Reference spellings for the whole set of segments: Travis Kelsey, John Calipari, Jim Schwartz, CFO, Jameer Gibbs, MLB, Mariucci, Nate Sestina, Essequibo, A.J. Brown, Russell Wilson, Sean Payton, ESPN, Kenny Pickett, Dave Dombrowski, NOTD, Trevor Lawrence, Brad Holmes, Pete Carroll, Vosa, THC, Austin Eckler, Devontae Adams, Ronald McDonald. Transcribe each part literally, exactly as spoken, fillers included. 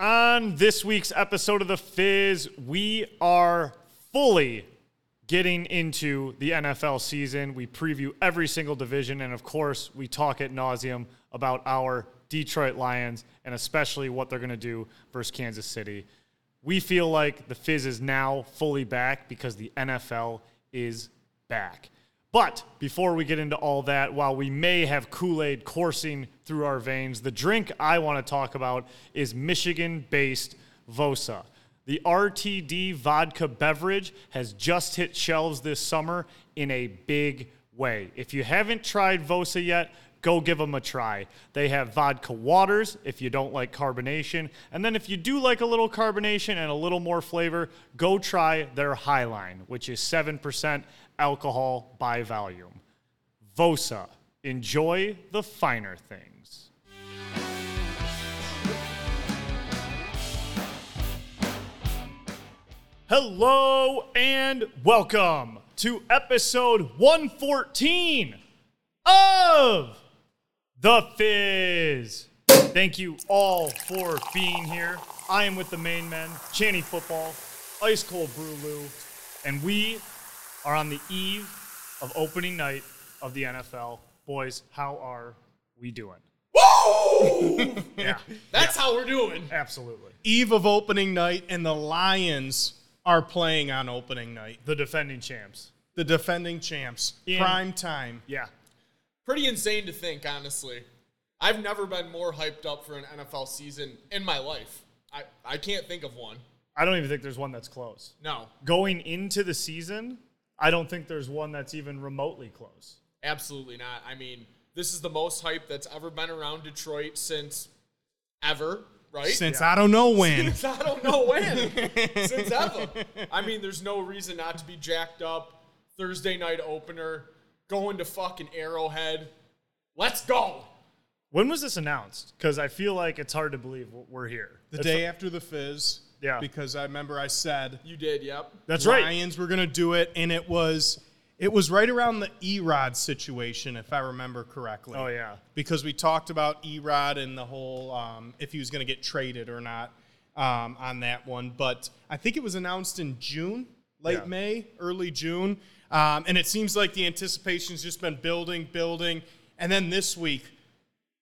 On this week's episode of The Fizz, we are fully getting into the N F L season. We preview every single division, and of course, we talk ad nauseum about our Detroit Lions and especially what they're going to do versus Kansas City. We feel like The Fizz is now fully back because the N F L is back. But before we get into all that, while we may have Kool-Aid coursing through our veins, the drink I want to talk about is Michigan-based Vosa. The R T D vodka beverage has just hit shelves this summer in a big way. If you haven't tried Vosa yet, go give them a try. They have vodka waters if you don't like carbonation. And then if you do like a little carbonation and a little more flavor, go try their Highline, which is seven percent alcohol by volume. Vosa. Enjoy the finer things. Hello and welcome to episode one fourteen of The Fizz. Thank you all for being here. I am with the main men, Channy Football, Ice Cold Brewloo, and we are on the eve of opening night of the N F L. Boys, how are we doing? Whoa! yeah. That's yeah. how we're doing. Absolutely. Eve of opening night, and the Lions are playing on opening night. The defending champs. The defending champs. In prime time. Yeah. Pretty insane to think, honestly. I've never been more hyped up for an N F L season in my life. I, I can't think of one. I don't even think there's one that's close. No. Going into the season, I don't think there's one that's even remotely close. Absolutely not. I mean, this is the most hype that's ever been around Detroit since ever, right? Since yeah. I don't know when. Since I don't know when. Since ever. I mean, there's no reason not to be jacked up. Thursday night opener. Going to fucking Arrowhead. Let's go. When was this announced? Because I feel like it's hard to believe we're here. The That's day a- after the Fizz. Yeah. Because I remember I said. You did, yep. That's right. Lions were going to do it, and it was it was right around the E-Rod situation, if I remember correctly. Oh, yeah. Because we talked about E-Rod and the whole, um, if he was going to get traded or not um, on that one. But I think it was announced in June, late yeah. May, early June. Um, and it seems like the anticipation's just been building, building. And then this week,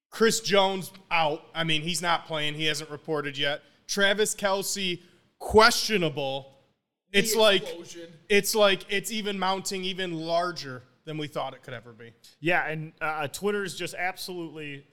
Chris Jones out. I mean, he's not playing. He hasn't reported yet. Travis Kelsey, questionable. It's the like explosion. It's like it's even mounting even larger than we thought it could ever be. Yeah, and uh, Twitter's just absolutely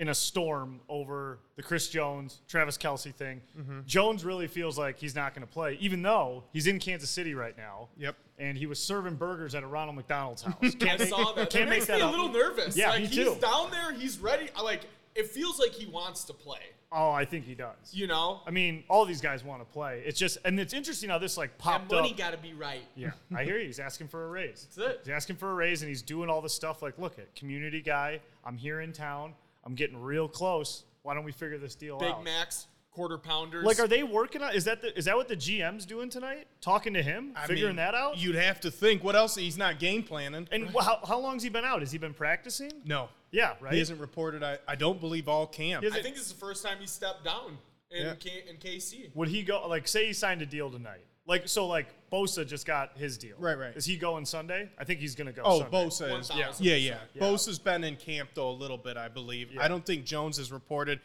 in a storm over the Chris Jones, Travis Kelsey thing. Mm-hmm. Jones really feels like he's not going to play, even though he's in Kansas City right now. Yep. And he was serving burgers at a Ronald McDonald's house. Can't I make, saw that. Can't that makes make that me up. A little nervous. Yeah, like, me too. He's down there. He's ready. Like, it feels like he wants to play. Oh, I think he does. You know? I mean, all these guys want to play. It's just, and it's interesting how this, like, popped up. That money got to be right. Yeah, I hear you. He's asking for a raise. That's it. He's asking for a raise, and he's doing all this stuff. Like, look, at community guy. I'm here in town. I'm getting real close. Why don't we figure this deal Big out? Big Macs, quarter pounders. Like, are they working on? Is that the, is that what the G M's doing tonight? Talking to him, I figuring mean, that out. You'd have to think. What else? He's not game planning. And right. how how long's he been out? Has he been practicing? No. Yeah, right. He hasn't reported. I, I don't believe all camp. I think this is the first time he stepped down in yeah. K, in K C. Would he go? Like, say he signed a deal tonight. Like, so, like, Bosa just got his deal. Right, right. Is he going Sunday? I think he's going to go oh, Sunday. Oh, Bosa is. Yeah. yeah, yeah. Bosa's been in camp, though, a little bit, I believe. Yeah. I don't think Jones has reported.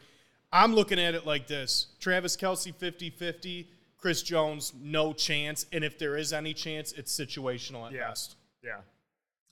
I'm looking at it like this. Travis Kelsey, fifty-fifty. Chris Jones, no chance. And if there is any chance, it's situational at yeah. best. Yeah,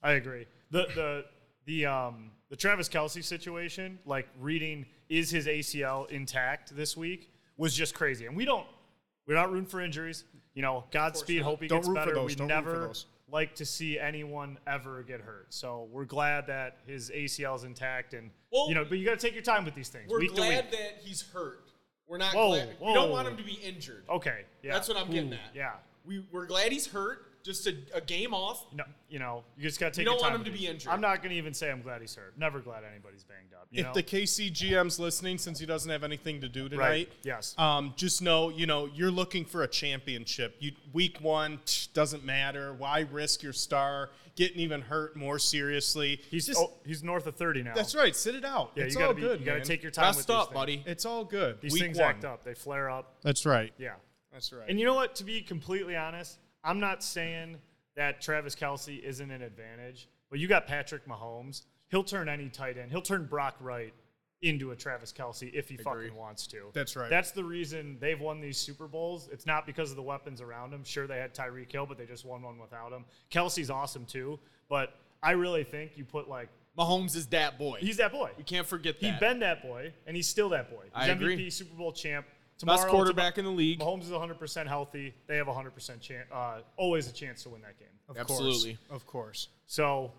I agree. The, the, the, um, the Travis Kelsey situation, like, reading is his A C L intact this week, was just crazy. And we don't – we're not rooting for injuries. You know, Godspeed, hope he gets better. We never like to see anyone ever get hurt. So we're glad that his A C L is intact. And, well, you know, but you got to take your time with these things. We're glad that he's hurt. We're not whoa, glad. Whoa. We don't want him to be injured. Okay. Yeah. That's what I'm Ooh, getting at. Yeah. We, we're glad he's hurt. just a, a game off. No, you know, you just got to take. You don't want him to be injured. I'm not going to even say I'm glad he's hurt. Never glad anybody's banged up. You if know? The K C G M's listening, since he doesn't have anything to do tonight, right. Yes, um, just know, you know, you're looking for a championship. You week one tch, doesn't matter. Why risk your star getting even hurt more seriously? He's just oh, he's north of thirty now. That's right. Sit it out. Yeah, it's you all be, good. You got to take your time. Rest with up, these buddy. It's all good. These week things one. Act up. They flare up. That's right. Yeah. That's right. And you know what? To be completely honest, I'm not saying that Travis Kelsey isn't an advantage, but you got Patrick Mahomes. He'll turn any tight end. He'll turn Brock Wright into a Travis Kelsey if he Agreed. Fucking wants to. That's right. That's the reason they've won these Super Bowls. It's not because of the weapons around him. Sure, they had Tyreek Hill, but they just won one without him. Kelsey's awesome, too. But I really think you put, like, Mahomes is that boy. He's that boy. We can't forget that. He's been that boy, and he's still that boy. He's I M V P, agree. Super Bowl champ. Tomorrow, best quarterback in the league. Mahomes is one hundred percent healthy. They have one hundred percent chance, uh, always a chance to win that game. Of Absolutely. Course. Of course. So,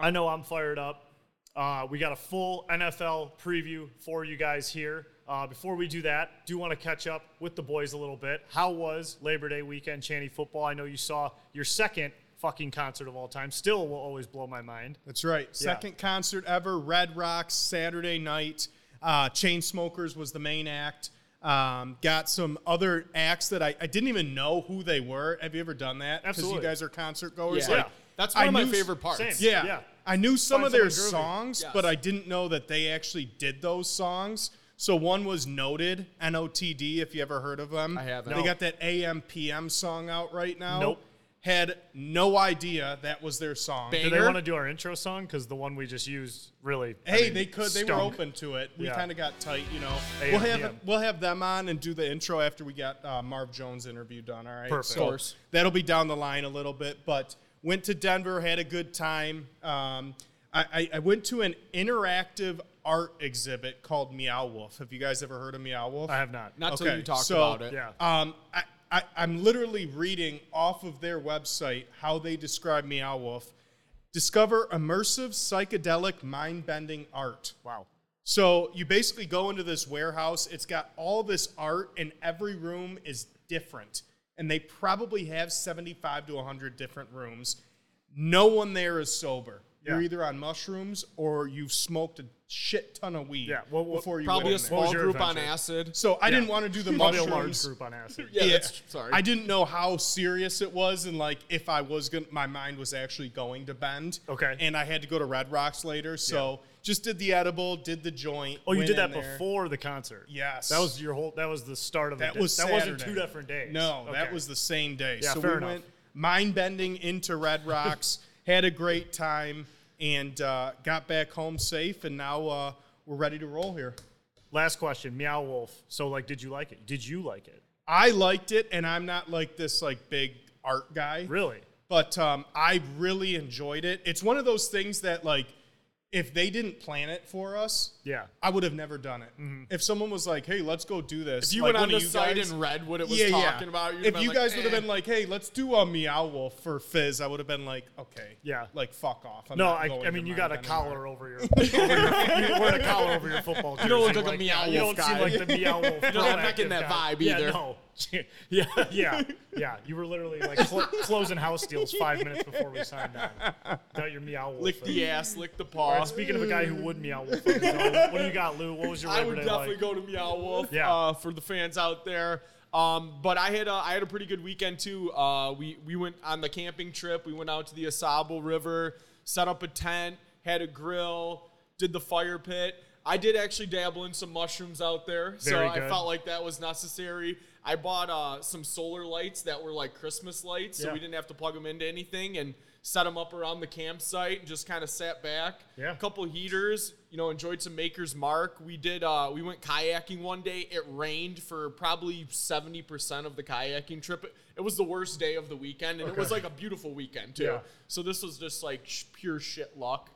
I know I'm fired up. Uh, we got a full N F L preview for you guys here. Uh, before we do that, do want to catch up with the boys a little bit. How was Labor Day weekend, Channy Football? I know you saw your second fucking concert of all time. Still will always blow my mind. That's right. Yeah. Second concert ever, Red Rocks, Saturday night. Uh, Chain Smokers was the main act. Um, got some other acts that I, I didn't even know who they were. Have you ever done that? Absolutely. Because you guys are concert goers. Yeah. Like, yeah. That's one I of my favorite parts. Same. Yeah. yeah. I knew some Find of their songs, yes. but I didn't know that they actually did those songs. So one was Noted, N O T D, if you ever heard of them. I haven't. They no. got that A M P M song out right now. Nope. Had no idea that was their song. Banger. Do they want to do our intro song? Because the one we just used really Hey, I mean, they could. Stunk. They were open to it. We yeah. kind of got tight, you know. A M P M. We'll have we'll have them on and do the intro after we got uh, Marv Jones' interview done, all right? Perfect. So of course. That'll be down the line a little bit. But went to Denver, had a good time. Um, I, I, I went to an interactive art exhibit called Meow Wolf. Have you guys ever heard of Meow Wolf? I have not. Not until okay. you talked so, about it. Yeah. Um, I, I, I'm literally reading off of their website how they describe Meow Wolf. Discover immersive, psychedelic, mind-bending art. Wow. So you basically go into this warehouse. It's got all this art, and every room is different. And they probably have seventy-five to one hundred different rooms. No one there is sober. Yeah. You're either on mushrooms or you've smoked a shit ton of weed yeah. well, well, before you probably went a small group adventure? On acid. So I yeah. didn't want to do the probably mushrooms. Probably a large group on acid. yeah, yeah. That's, sorry. I didn't know how serious it was and like if I was going to, my mind was actually going to bend. Okay. And I had to go to Red Rocks later, so yeah. just did the edible, did the joint. Oh, you did that before the concert. Yes. That was your whole. That was the start of that the was Saturday. That wasn't two different days. No, okay. That was the same day. Yeah, so fair we enough. Went mind bending into Red Rocks. Had a great time and uh, got back home safe, and now uh, we're ready to roll here. Last question, Meow Wolf. So, like, did you like it? Did you like it? I liked it, and I'm not, like, this, like, big art guy. Really? But um, I really enjoyed it. It's one of those things that, like, if they didn't plan it for us, yeah, I would have never done it. Mm-hmm. If someone was like, hey, let's go do this. If you like, went on the site and read what it was yeah, talking yeah. about. If you like, guys eh. would have been like, hey, let's do a Meow Wolf for Fizz, I would have been like, okay. Yeah. Like, fuck off. I'm no, I, I mean, you got a collar over your, over your – you're wearing a collar over your football jersey. You don't look like, like a Meow Wolf You don't guy. Seem like the Meow Wolf. You're not getting that guy. Vibe either. Yeah, no. yeah, yeah, yeah. You were literally like cl- closing house deals five minutes before we signed on. Now you're Meow Wolf. Lick the ass, lick the paw. Right, speaking of a guy who would Meow Wolf, on his own, what do you got, Lou? What was your Labor Day like? I would definitely go to Meow Wolf yeah. uh, for the fans out there. Um, but I had a, I had a pretty good weekend too. Uh, we we went on the camping trip. We went out to the Essequibo River, set up a tent, had a grill, did the fire pit. I did actually dabble in some mushrooms out there, Very so good. I felt like that was necessary. I bought uh, some solar lights that were like Christmas lights, yeah. so we didn't have to plug them into anything, and set them up around the campsite and just kind of sat back. Yeah. A couple heaters, you know, enjoyed some Maker's Mark. We did. Uh, we went kayaking one day. It rained for probably seventy percent of the kayaking trip. It, it was the worst day of the weekend, and okay. it was like a beautiful weekend too. Yeah. So this was just like sh- pure shit luck.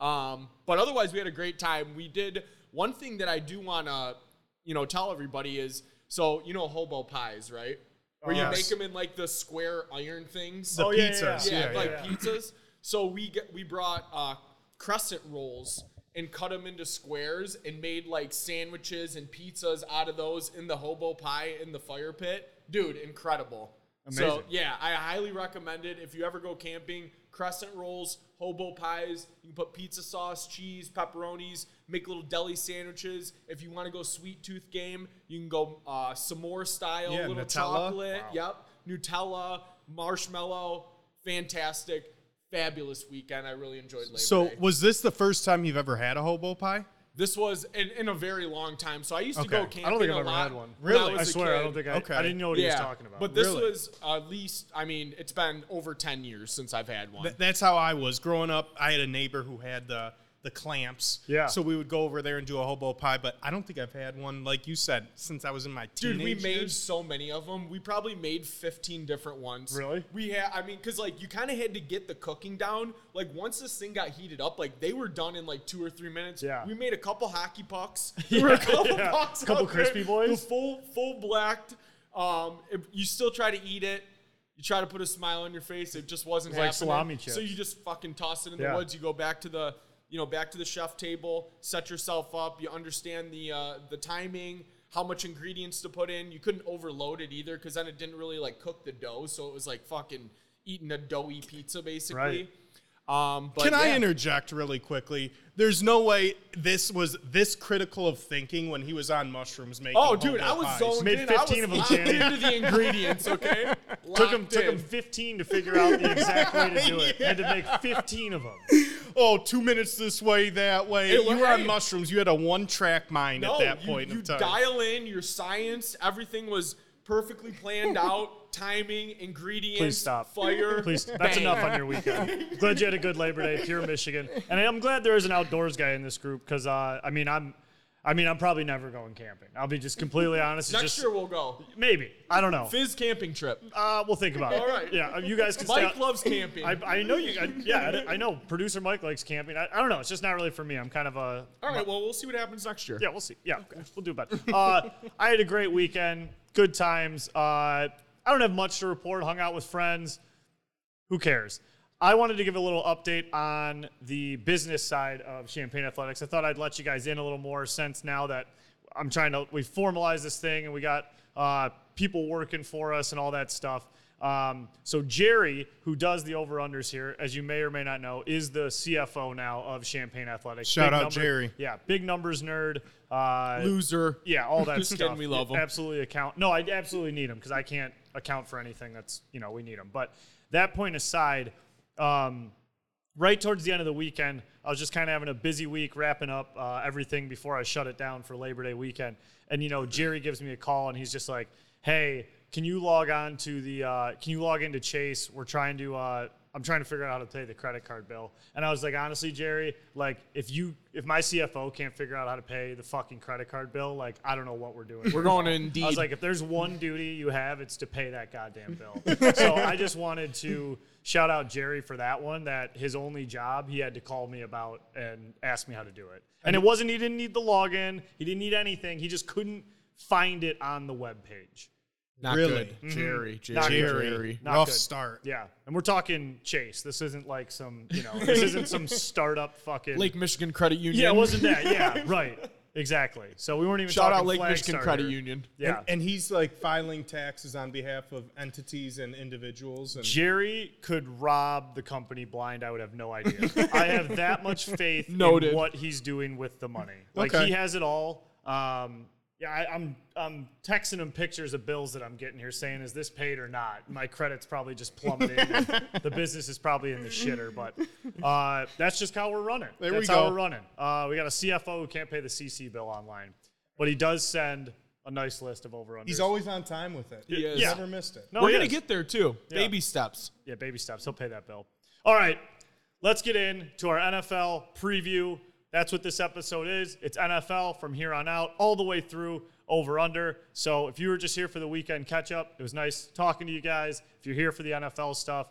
Um, but otherwise we had a great time. We did one thing that I do want to, you know, tell everybody is, so, you know, hobo pies, right? Where oh, you yes. make them in like the square iron things. The oh, pizzas. Yeah, yeah, yeah. yeah, yeah like yeah. pizzas. So we get, we brought, uh, crescent rolls and cut them into squares and made like sandwiches and pizzas out of those in the hobo pie in the fire pit. Dude, incredible. Amazing. So, yeah, I highly recommend it. If you ever go camping, crescent rolls, hobo pies. You can put pizza sauce, cheese, pepperonis, make little deli sandwiches. If you want to go sweet tooth game, you can go uh, s'more style, yeah, little Nutella. Chocolate. Wow. Yep, Nutella, marshmallow. Fantastic, fabulous weekend. I really enjoyed Labor so Day. So was this the first time you've ever had a hobo pie? This was in, in a very long time. So I used to okay. go camping a lot. I don't think I've ever had one. Really? I, I swear, kid. I don't think I, okay. I didn't know what yeah. he was talking about. But this really? was at least, I mean, it's been over ten years since I've had one. Th- that's how I was. Growing up, I had a neighbor who had the, the clamps. Yeah. So we would go over there and do a hobo pie. But I don't think I've had one, like you said, since I was in my teenage Dude, we made years. so many of them. We probably made fifteen different ones. Really? We had, I mean, because, like, you kind of had to get the cooking down. Like, once this thing got heated up, like, they were done in, like, two or three minutes. Yeah. We made a couple hockey pucks. There were a couple yeah. pucks. A couple crispy there. boys. The full, full blacked. Um, it, you still try to eat it. You try to put a smile on your face. It just wasn't it was happening. Like salami chips. So you just fucking toss it in yeah. the woods. You go back to the, you know, back to the chef table, set yourself up. You understand the uh, the timing, how much ingredients to put in. You couldn't overload it either because then it didn't really, like, cook the dough. So it was like fucking eating a doughy pizza, basically. Right. Um, but Can yeah. I interject really quickly? There's no way this was this critical of thinking when he was on mushrooms making Oh, dude, I was pies. zoned Made in. fifteen I was of them, into the ingredients, okay? Took him, took him fifteen to figure out the exact way to do it. yeah. Had to make fifteen of them. Oh, two minutes this way, that way. It, you were right. on mushrooms. You had a one-track mind no, at that you, point you in time. You dial in your science. Everything was perfectly planned out. Timing, ingredients, Please stop. fire. Please, That's bang. enough on your weekend. Glad you had a good Labor Day, pure Michigan. And I'm glad there is an outdoors guy in this group because, uh, I mean, I'm – I mean, I'm probably never going camping. I'll be just completely honest. It's Next just, year we'll go. Maybe. I don't know. Fizz camping trip. Uh, we'll think about it. All right. Yeah, you guys can Mike stay loves camping. I, I know you. I, yeah, I, I know. Producer Mike likes camping. I, I don't know. It's just not really for me. I'm kind of a. All right. Well, we'll see what happens next year. Yeah, we'll see. Yeah, okay. We'll do better. Uh, I had a great weekend. Good times. Uh, I don't have much to report. Hung out with friends. Who cares? I wanted to give a little update on the business side of Champaign Athletics. I thought I'd let you guys in a little more since now that I'm trying to, we formalized this thing and we got uh, people working for us and all that stuff. Um, so Jerry, who does the over-unders here, as you may or may not know, is the C F O now of Champaign Athletics. Shout big out number, Jerry. Yeah, big numbers nerd. Uh, Loser. Yeah, all that Just stuff. Just kidding, we love him. Absolutely account. No, I absolutely need him because I can't account for anything that's, you know, we need him. But that point aside, Um, right towards the end of the weekend, I was just kind of having a busy week wrapping up uh, everything before I shut it down for Labor Day weekend. And, you know, Jerry gives me a call and he's just like, hey, can you log on to the, uh, can you log into Chase? We're trying to, uh, I'm trying to figure out how to pay the credit card bill. And I was like, honestly, Jerry, like if you, if my C F O can't figure out how to pay the fucking credit card bill, like I don't know what we're doing. We're going to Indeed. I was like, if there's one duty you have, it's to pay that goddamn bill. So I just wanted to shout out Jerry for that one, that his only job he had to call me about and ask me how to do it. And it wasn't, he didn't need the login. He didn't need anything. He just couldn't find it on the webpage. Not really? Good. Mm-hmm. Jerry, Jerry, Not Jerry. Jerry. Not Rough good. start. Yeah. And we're talking Chase. This isn't like some, you know, this isn't some startup fucking. Lake Michigan Credit Union. Yeah, it wasn't that. Yeah, right. Exactly. So we weren't even Shout talking Shout out Lake Michigan starter. Credit Union. Yeah. And, and he's like filing taxes on behalf of entities and individuals. And Jerry could rob the company blind. I would have no idea. I have that much faith Noted. in what he's doing with the money. Like okay. he has it all. Um, Yeah, I, I'm I'm texting him pictures of bills that I'm getting here saying, is this paid or not? My credit's probably just plummeting. The business is probably in the shitter, but uh, that's just how we're running. There that's we go. how we're running. Uh, we got a C F O who can't pay the C C bill online, but he does send a nice list of over-unders. He's always on time with it. He is. Yeah. Never missed it. No, we're going to get there, too. Yeah. Baby steps. Yeah, baby steps. He'll pay that bill. All right, let's get in to our N F L preview. That's what this episode is. It's N F L from here on out, all the way through, over, under. So if you were just here for the weekend catch-up, it was nice talking to you guys. If you're here for the N F L stuff,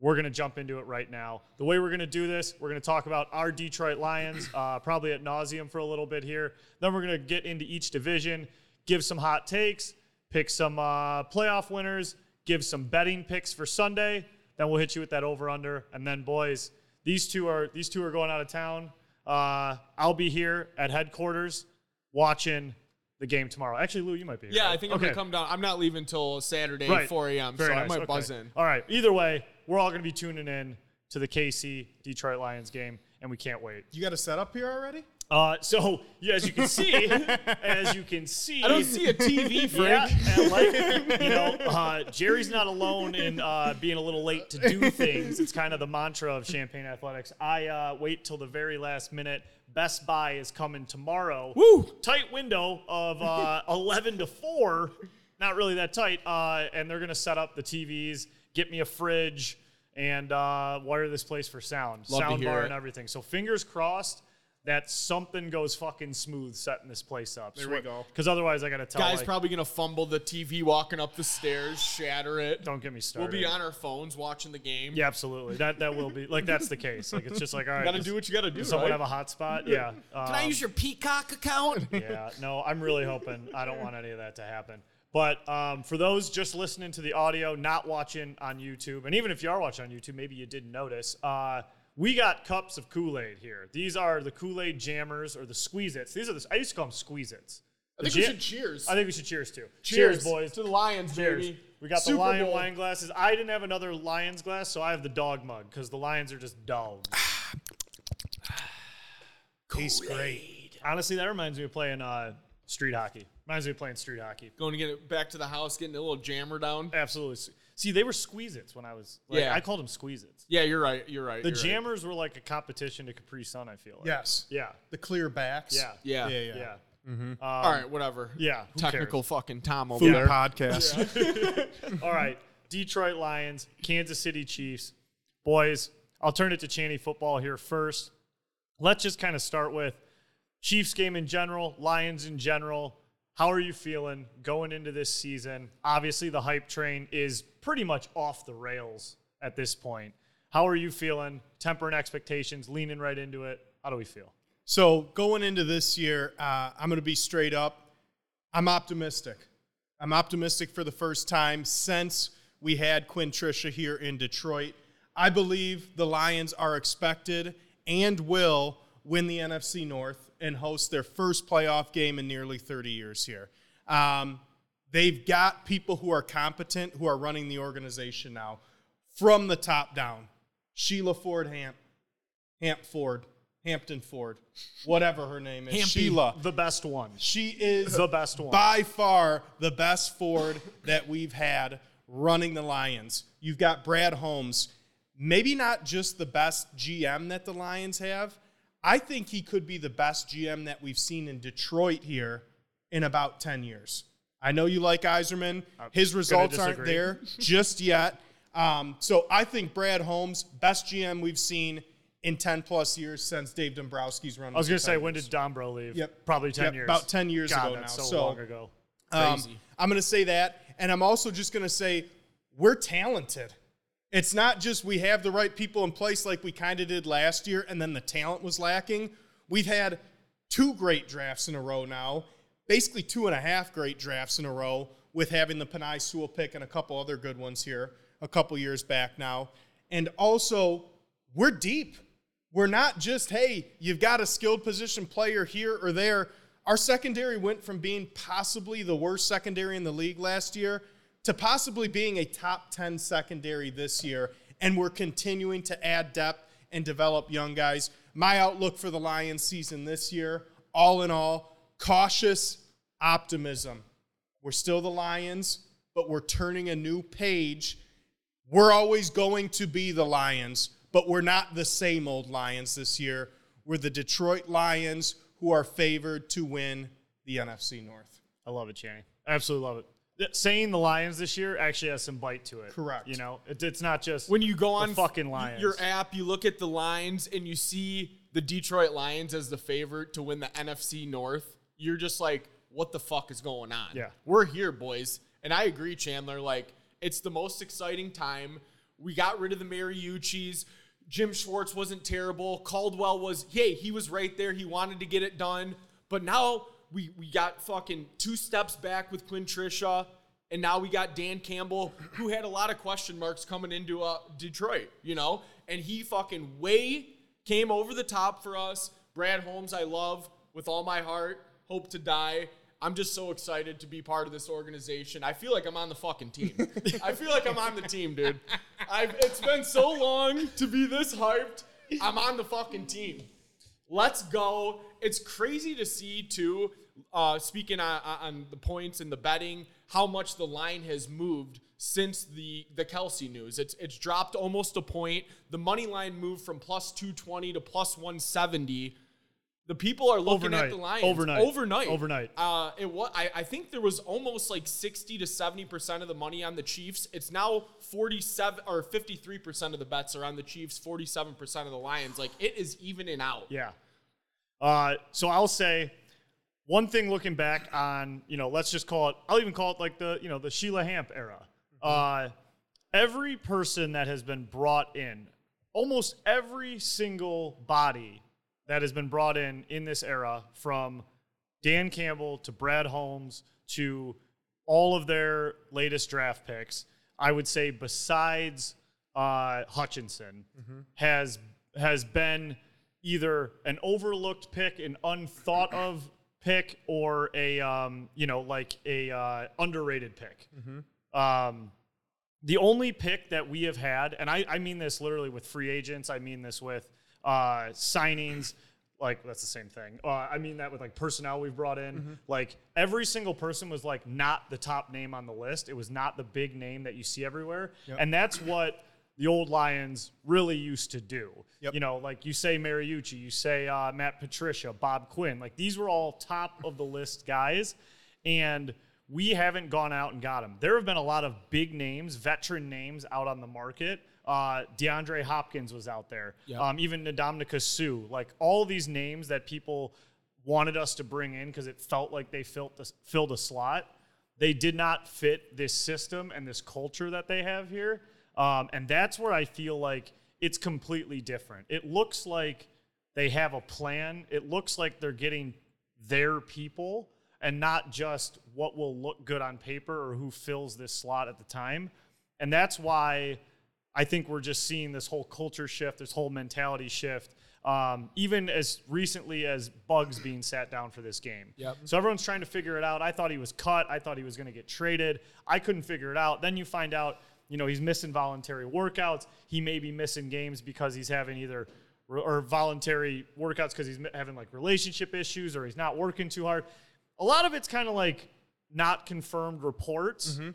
we're going to jump into it right now. The way we're going to do this, we're going to talk about our Detroit Lions, uh, probably ad nauseum for a little bit here. Then we're going to get into each division, give some hot takes, pick some uh, playoff winners, give some betting picks for Sunday. Then we'll hit you with that over-under. And then, boys, these two are these two are going out of town. Uh, I'll be here at headquarters watching the game tomorrow. Actually, Lou, you might be here. Yeah, right? I think I'm okay. going to come down. I'm not leaving until Saturday right. at four a.m., Very so nice. I might okay. buzz in. All right. Either way, we're all going to be tuning in to the K C Detroit Lions game, and we can't wait. You got a setup here already? Uh, so, yeah, as you can see, as you can see. I don't see a T V, Frank. Yeah, and like, you know, uh, Jerry's not alone in uh, being a little late to do things. It's kind of the mantra of Champaign Athletics. I uh, wait till the very last minute. Best Buy is coming tomorrow. Woo! Tight window of uh, eleven to four. Not really that tight. Uh, and they're going to set up the T Vs, get me a fridge, and uh, wire this place for sound. Love sound bar it. And everything. So fingers crossed that something goes fucking smooth setting this place up. There so we go. Because otherwise I got to tell. Guy's like, probably going to fumble the T V walking up the stairs, shatter it. Don't get me started. We'll be on our phones watching the game. Yeah, absolutely. That that will be. Like, that's the case. Like, it's just like, all right. You got to do what you got to do, does someone right? have a hotspot? Yeah. Um, Can I use your Peacock account? Yeah. No, I'm really hoping. I don't want any of that to happen. But um, for those just listening to the audio, not watching on YouTube, and even if you are watching on YouTube, maybe you didn't notice, uh, we got cups of Kool-Aid here. These are the Kool-Aid jammers or the Squeeze-Its. These are the, I used to call them Squeeze-Its. I think jam- we should cheers. I think we should cheers, too. Cheers, cheers boys. To the Lions, cheers. Baby. We got Super the Lion Bowl. Wine glasses. I didn't have another Lions glass, so I have the dog mug because the Lions are just dogs. Tastes great. Honestly, that reminds me of playing uh, street hockey. Reminds me of playing street hockey. Going to get it back to the house, getting a little jammer down. Absolutely. See, they were Squeeze-Its when I was like, – yeah. I called them Squeeze-Its. Yeah, you're right. You're right. The you're jammers right. were like a competition to Capri Sun, I feel like. Yes. Yeah. The clear backs. Yeah. Yeah. Yeah. yeah. yeah. Mm-hmm. Um, All right, whatever. Yeah. Technical cares? Fucking Tom over Food there. Podcast. Yeah. All right. Detroit Lions, Kansas City Chiefs. Boys, I'll turn it to Channy Football here first. Let's just kind of start with Chiefs game in general, Lions in general. How are you feeling going into this season? Obviously, the hype train is pretty much off the rails at this point. How are you feeling? Tempering expectations, leaning right into it. How do we feel? So going into this year, uh, I'm going to be straight up. I'm optimistic. I'm optimistic for the first time since we had Quinn Trisha here in Detroit. I believe the Lions are expected and will win the N F C North and host their first playoff game in nearly thirty years here. Um, they've got people who are competent, who are running the organization now from the top down. Sheila Ford Hamp, Hamp Ford, Hampton Ford, whatever her name is. Hampy, Sheila. The best one. She is the best one. By far the best Ford that we've had running the Lions. You've got Brad Holmes, maybe not just the best G M that the Lions have, I think he could be the best G M that we've seen in Detroit here in about ten years. I know you like Iserman. His results aren't there just yet. Um, so I think Brad Holmes, best G M we've seen in ten-plus years since Dave Dombrowski's run. I was going to say, when did Dombrow leave? Yep. Probably ten yep, years. About ten years God, ago now. so, so long ago. Crazy. Um, I'm going to say that, and I'm also just going to say we're talented. It's not just we have the right people in place like we kind of did last year and then the talent was lacking. We've had two great drafts in a row now, basically two and a half great drafts in a row with having the Panay Sewell pick and a couple other good ones here a couple years back now. And also, we're deep. We're not just, hey, you've got a skilled position player here or there. Our secondary went from being possibly the worst secondary in the league last year to possibly being a top ten secondary this year, and we're continuing to add depth and develop young guys. My outlook for the Lions season this year, all in all, cautious optimism. We're still the Lions, but we're turning a new page. We're always going to be the Lions, but we're not the same old Lions this year. We're the Detroit Lions who are favored to win the N F C North. I love it, Channy. I absolutely love it. Saying the Lions this year actually has some bite to it. Correct. You know, it, it's not just when you go on the fucking Lions. Your app, you look at the lines and you see the Detroit Lions as the favorite to win the N F C North. You're just like, what the fuck is going on? Yeah. We're here, boys. And I agree, Chandler. Like, it's the most exciting time. We got rid of the Mariucci's. Jim Schwartz wasn't terrible. Caldwell was, hey, he was right there. He wanted to get it done. But now We we got fucking two steps back with Quinn Trisha, and now we got Dan Campbell, who had a lot of question marks coming into uh, Detroit, you know? And he fucking way came over the top for us. Brad Holmes, I love with all my heart. Hope to die. I'm just so excited to be part of this organization. I feel like I'm on the fucking team. I feel like I'm on the team, dude. I've, it's been so long to be this hyped. I'm on the fucking team. Let's go. It's crazy to see, too, uh, speaking on, on the points and the betting, how much the line has moved since the, the Kelsey news. It's it's dropped almost a point. The money line moved from plus two twenty to plus one seventy. The people are looking overnight, at the Lions. Overnight. Overnight. Overnight. Uh, it was, I, I think there was almost like sixty to seventy percent of the money on the Chiefs. It's now forty-seven or fifty-three percent of the bets are on the Chiefs, forty-seven percent of the Lions. Like, it is even and out. Yeah. Uh, so I'll say one thing looking back on, you know, let's just call it, I'll even call it like the, you know, the Sheila Hamp era. Mm-hmm. Uh, every person that has been brought in, almost every single body that has been brought in in this era, from Dan Campbell to Brad Holmes to all of their latest draft picks, I would say besides uh, Hutchinson, mm-hmm. has has been either an overlooked pick, an unthought of pick, or a um, you know like a uh, underrated pick. Mm-hmm. Um, the only pick that we have had, and I, I mean this literally with free agents, I mean this with Uh, signings, like that's the same thing. Uh, I mean that with like personnel we've brought in. Mm-hmm. Like every single person was like not the top name on the list. It was not the big name that you see everywhere. Yep. And that's what the old Lions really used to do. Yep. You know, like you say Mariucci, you say uh, Matt Patricia, Bob Quinn. Like these were all top of the list guys. And we haven't gone out and got them. There have been a lot of big names, veteran names out on the market. Uh, DeAndre Hopkins was out there. Yep. Um, even Ndamukong Suh, like all these names that people wanted us to bring in because it felt like they filled a, filled a slot. They did not fit this system and this culture that they have here. Um, and that's where I feel like it's completely different. It looks like they have a plan. It looks like they're getting their people and not just what will look good on paper or who fills this slot at the time. And that's why I think we're just seeing this whole culture shift, this whole mentality shift, um, even as recently as Bugs being sat down for this game. Yep. So everyone's trying to figure it out. I thought he was cut. I thought he was going to get traded. I couldn't figure it out. Then you find out, you know, he's missing voluntary workouts. He may be missing games because he's having either re- or voluntary workouts because he's having, like, relationship issues or he's not working too hard. A lot of it's kind of like not confirmed reports, mm-hmm.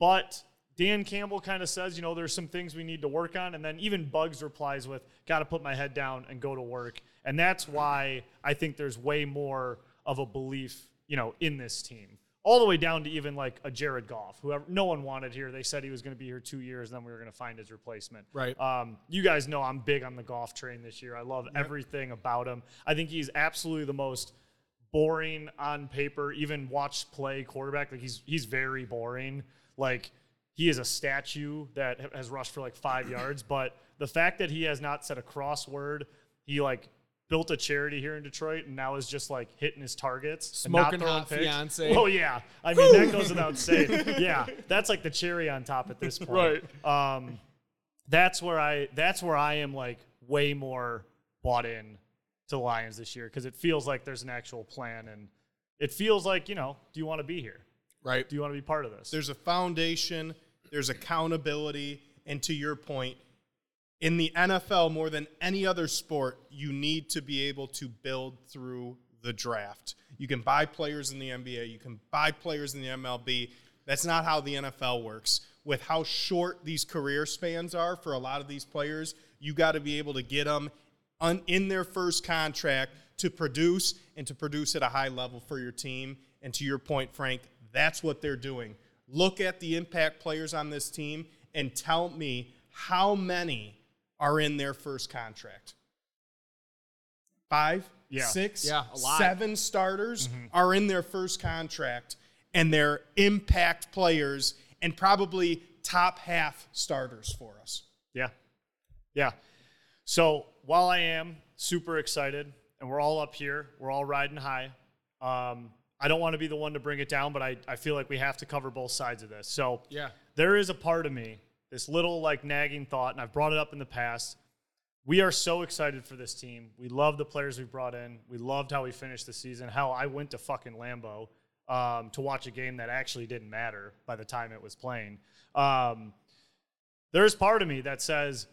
but – Dan Campbell kind of says, you know, there's some things we need to work on. And then even Bugs replies with, got to put my head down and go to work. And that's why I think there's way more of a belief, you know, in this team. All the way down to even like a Jared Goff, whoever no one wanted here. They said he was going to be here two years, and then we were going to find his replacement. Right. Um, you guys know I'm big on the Goff train this year. I love yep. everything about him. I think he's absolutely the most boring on paper, even watched play quarterback. Like he's he's very boring. Like he is a statue that has rushed for like five yards, but the fact that he has not said a crossword, he like built a charity here in Detroit and now is just like hitting his targets. Smoking and not throwing hot fiancé. Oh yeah. I mean, that goes without saying. Yeah. That's like the cherry on top at this point. Right. Um, that's where I, that's where I am like way more bought in to the Lions this year. Cause it feels like there's an actual plan and it feels like, you know, do you want to be here? Right. Do you want to be part of this? There's a foundation, there's accountability, and to your point, in the N F L more than any other sport, you need to be able to build through the draft. You can buy players in the N B A, you can buy players in the M L B. That's not how the N F L works. With how short these career spans are for a lot of these players, you got to be able to get them un- in their first contract to produce and to produce at a high level for your team. And to your point, Frank, that's what they're doing. Look at the impact players on this team and tell me how many are in their first contract. Five, yeah. six, yeah, a lot. seven starters mm-hmm. are in their first contract, and they're impact players and probably top half starters for us. Yeah, yeah. So while I am super excited, and we're all up here, we're all riding high, um, I don't want to be the one to bring it down, but I, I feel like we have to cover both sides of this. So yeah. There is a part of me, this little like nagging thought, and I've brought it up in the past. We are so excited for this team. We love the players we brought in. We loved how we finished the season. Hell, I went to fucking Lambeau. um, to watch a game that actually didn't matter by the time it was playing. Um, there's part of me that says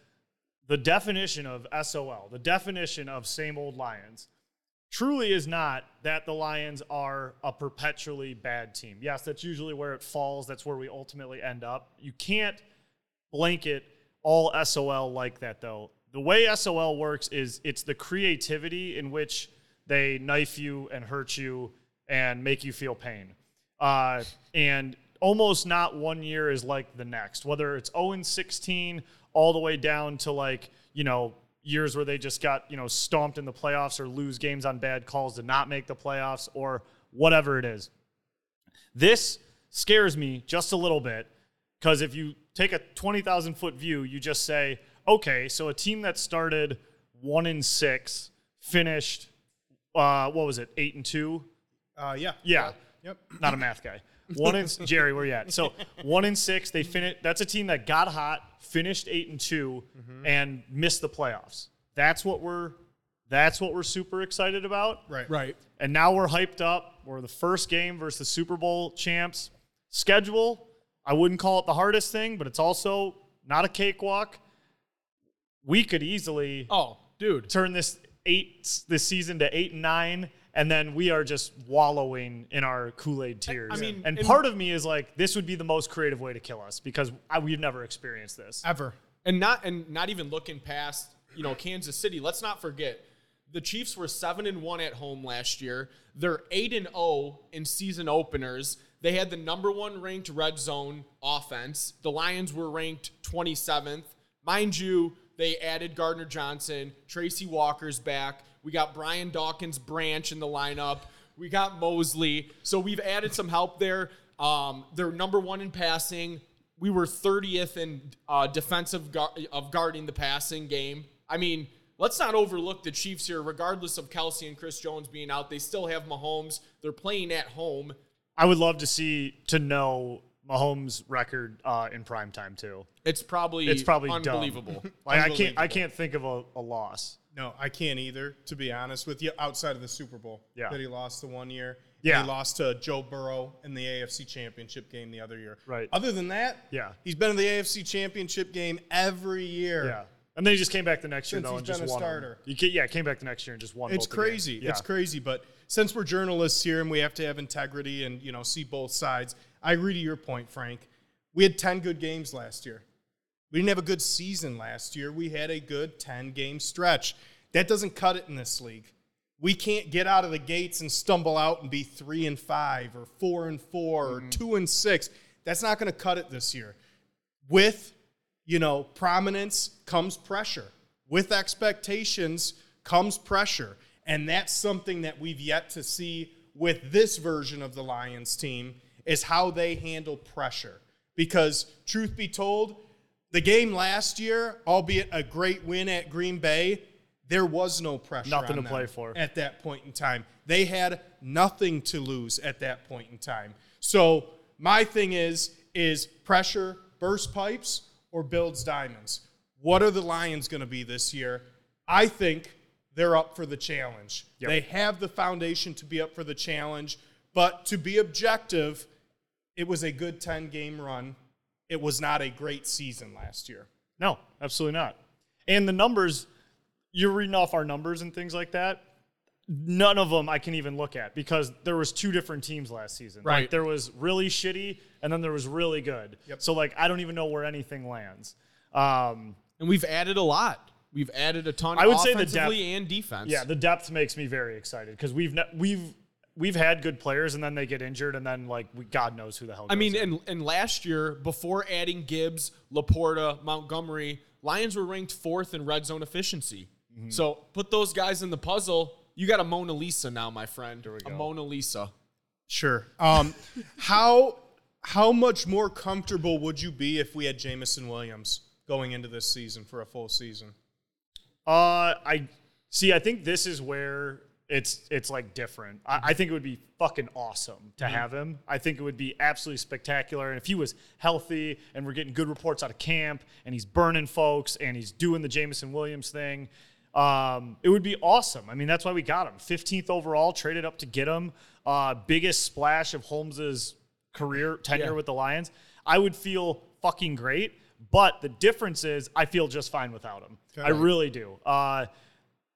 the definition of S O L, the definition of same old Lions, truly is not that the Lions are a perpetually bad team. Yes, that's usually where it falls. That's where we ultimately end up. You can't blanket all S O L like that, though. The way S O L works is it's the creativity in which they knife you and hurt you and make you feel pain. Uh, and almost not one year is like the next, whether it's oh and sixteen all the way down to, like, you know, years where they just got, you know, stomped in the playoffs or lose games on bad calls to not make the playoffs or whatever it is. This scares me just a little bit because if you take a twenty thousand foot view, you just say, okay, so a team that started one and six finished, uh, what was it, eight and two? Uh, yeah. Yeah. Yep. Not a math guy. One and Jerry, where you at? So one and six, they finish. That's a team that got hot, finished eight and two, mm-hmm. and missed the playoffs. That's what we're. That's what we're super excited about. Right. Right. And now we're hyped up. We're the first game versus the Super Bowl champs. Schedule. I wouldn't call it the hardest thing, but it's also not a cakewalk. We could easily. Oh, dude. Turn this eight this season to eight and nine. And then we are just wallowing in our Kool-Aid tears. I mean, and part of me is like, this would be the most creative way to kill us because I, we've never experienced this. Ever. And not and not even looking past, you know, Kansas City. Let's not forget, the Chiefs were seven and one at home last year. They're eight and oh in season openers. They had the number one ranked red zone offense. The Lions were ranked twenty-seventh. Mind you, they added Gardner Johnson. Tracy Walker's back. We got Brian Dawkins Branch in the lineup. We got Mosley. So we've added some help there. Um, they're number one in passing. We were thirtieth in uh, defensive gu- of guarding the passing game. I mean, let's not overlook the Chiefs here. Regardless of Kelsey and Chris Jones being out, they still have Mahomes. They're playing at home. I would love to see, to know Mahomes' record uh, in primetime, too. It's probably, it's probably unbelievable. Like, unbelievable. I can't I can't think of a, a loss. No, I can't either, to be honest with you, outside of the Super Bowl yeah. that he lost the one year. Yeah. He lost to Joe Burrow in the A F C Championship game the other year. Right. Other than that, yeah. he's been in the A F C Championship game every year. Yeah. And then he just came back the next year, though, and just won. Since he's been a starter. You can, yeah, came back the next year and just won. It's crazy. Yeah. It's crazy. But since we're journalists here and we have to have integrity and, you know, see both sides, I agree to your point, Frank. We had ten good games last year. We didn't have a good season last year. We had a good ten-game stretch. That doesn't cut it in this league. We can't get out of the gates and stumble out and be three and five or four and four mm-hmm. or two and six. That's not going to cut it this year. With, you know, prominence comes pressure. With expectations comes pressure. And that's something that we've yet to see with this version of the Lions team is how they handle pressure. Because, truth be told, the game last year, albeit a great win at Green Bay, there was no pressure. Nothing to play for at that point in time. They had nothing to lose at that point in time. So my thing is, is pressure burst pipes or builds diamonds? What are the Lions going to be this year? I think they're up for the challenge. Yep. They have the foundation to be up for the challenge. But to be objective, it was a good ten-game run. It was not a great season last year. No, absolutely not. And the numbers, you're reading off our numbers and things like that. None of them I can even look at because there was two different teams last season. Right. Like, there was really shitty and then there was really good. Yep. So, like, I don't even know where anything lands. Um, and we've added a lot. We've added a ton I would offensively say the depth, and defense. Yeah, the depth makes me very excited because we've ne- we've – We've had good players, and then they get injured, and then, like, we, God knows who the hell goes I mean, in. and and last year, before adding Gibbs, Laporta, Montgomery, Lions were ranked fourth in red zone efficiency. Mm-hmm. So put those guys in the puzzle. You got a Mona Lisa now, my friend. There we go. A Mona Lisa. Sure. Um, how how much more comfortable would you be if we had Jameson Williams going into this season for a full season? Uh, I see, I think this is where... It's it's like different. I, I think it would be fucking awesome to mm-hmm. have him. I think it would be absolutely spectacular. And if he was healthy and we're getting good reports out of camp and he's burning folks and he's doing the Jameson Williams thing, Um, it would be awesome. I mean, that's why we got him. fifteenth overall, traded up to get him. Uh, biggest splash of Holmes's career tenure yeah. with the Lions. I would feel fucking great, but the difference is I feel just fine without him. Okay. I really do. Uh,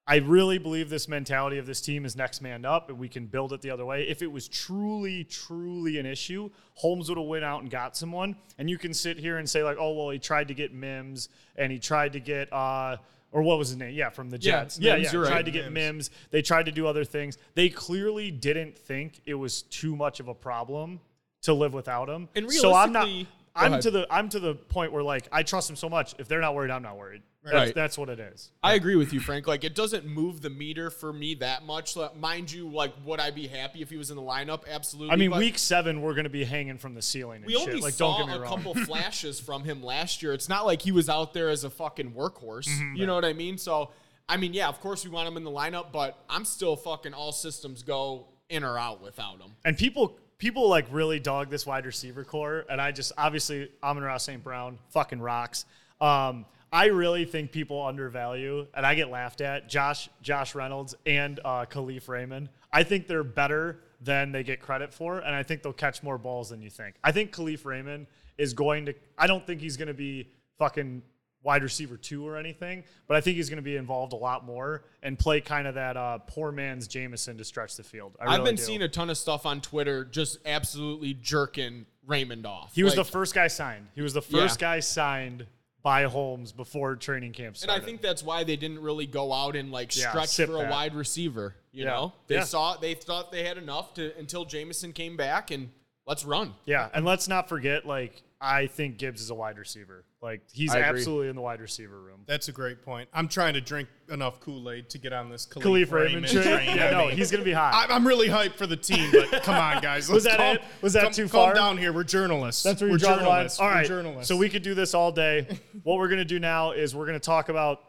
I really believe this mentality of this team is next man up, and we can build it the other way. If it was truly, truly an issue, Holmes would have went out and got someone, and you can sit here and say, like, oh, well, he tried to get Mims, and he tried to get uh, – or what was his name? Yeah, from the Jets. Yeah, Mims, yeah, yeah. Right. Tried to get Mims. Mims. They tried to do other things. They clearly didn't think it was too much of a problem to live without him. And realistically, so I'm not. I'm to the. I'm to the point where, like, I trust him so much. If they're not worried, I'm not worried. Right. That's, that's what it is. I agree with you, Frank. Like, it doesn't move the meter for me that much. Mind you, like, would I be happy if he was in the lineup? Absolutely. I mean, but week seven, we're going to be hanging from the ceiling and we shit. We only like, saw don't get me a wrong. couple flashes from him last year. It's not like he was out there as a fucking workhorse. Mm-hmm, you right. know what I mean? So, I mean, yeah, of course we want him in the lineup, but I'm still fucking all systems go in or out without him. And people... People, like, really dog this wide receiver core, and I just, obviously, Amon-Ra Saint Brown fucking rocks. Um, I really think people undervalue, and I get laughed at, Josh Josh Reynolds and uh, Khalif Raymond. I think they're better than they get credit for, and I think they'll catch more balls than you think. I think Khalif Raymond is going to – I don't think he's going to be fucking wide receiver two or anything, but I think he's going to be involved a lot more and play kind of that uh, poor man's Jameson to stretch the field. I I've really been do. seeing a ton of stuff on Twitter just absolutely jerking Raymond off. He was like, the first guy signed. He was the first yeah. guy signed by Holmes before training camp started. And I think that's why they didn't really go out and, like, stretch yeah, for that. a wide receiver. You yeah. know, they yeah. saw they thought they had enough to until Jameson came back and let's run. Yeah, and let's not forget, like, I think Gibbs is a wide receiver. Like, he's absolutely in the wide receiver room. That's a great point. I'm trying to drink enough Kool-Aid to get on this Khalif, Khalif Raymond train. train. Yeah, no, he's going to be hot. I'm really hyped for the team, but come on, guys. Let's was that calm, it? Was that calm, too calm far? Calm down here. We're journalists. That's where you draw the line. All right, we're journalists. So we could do this all day. What we're going to do now is we're going to talk about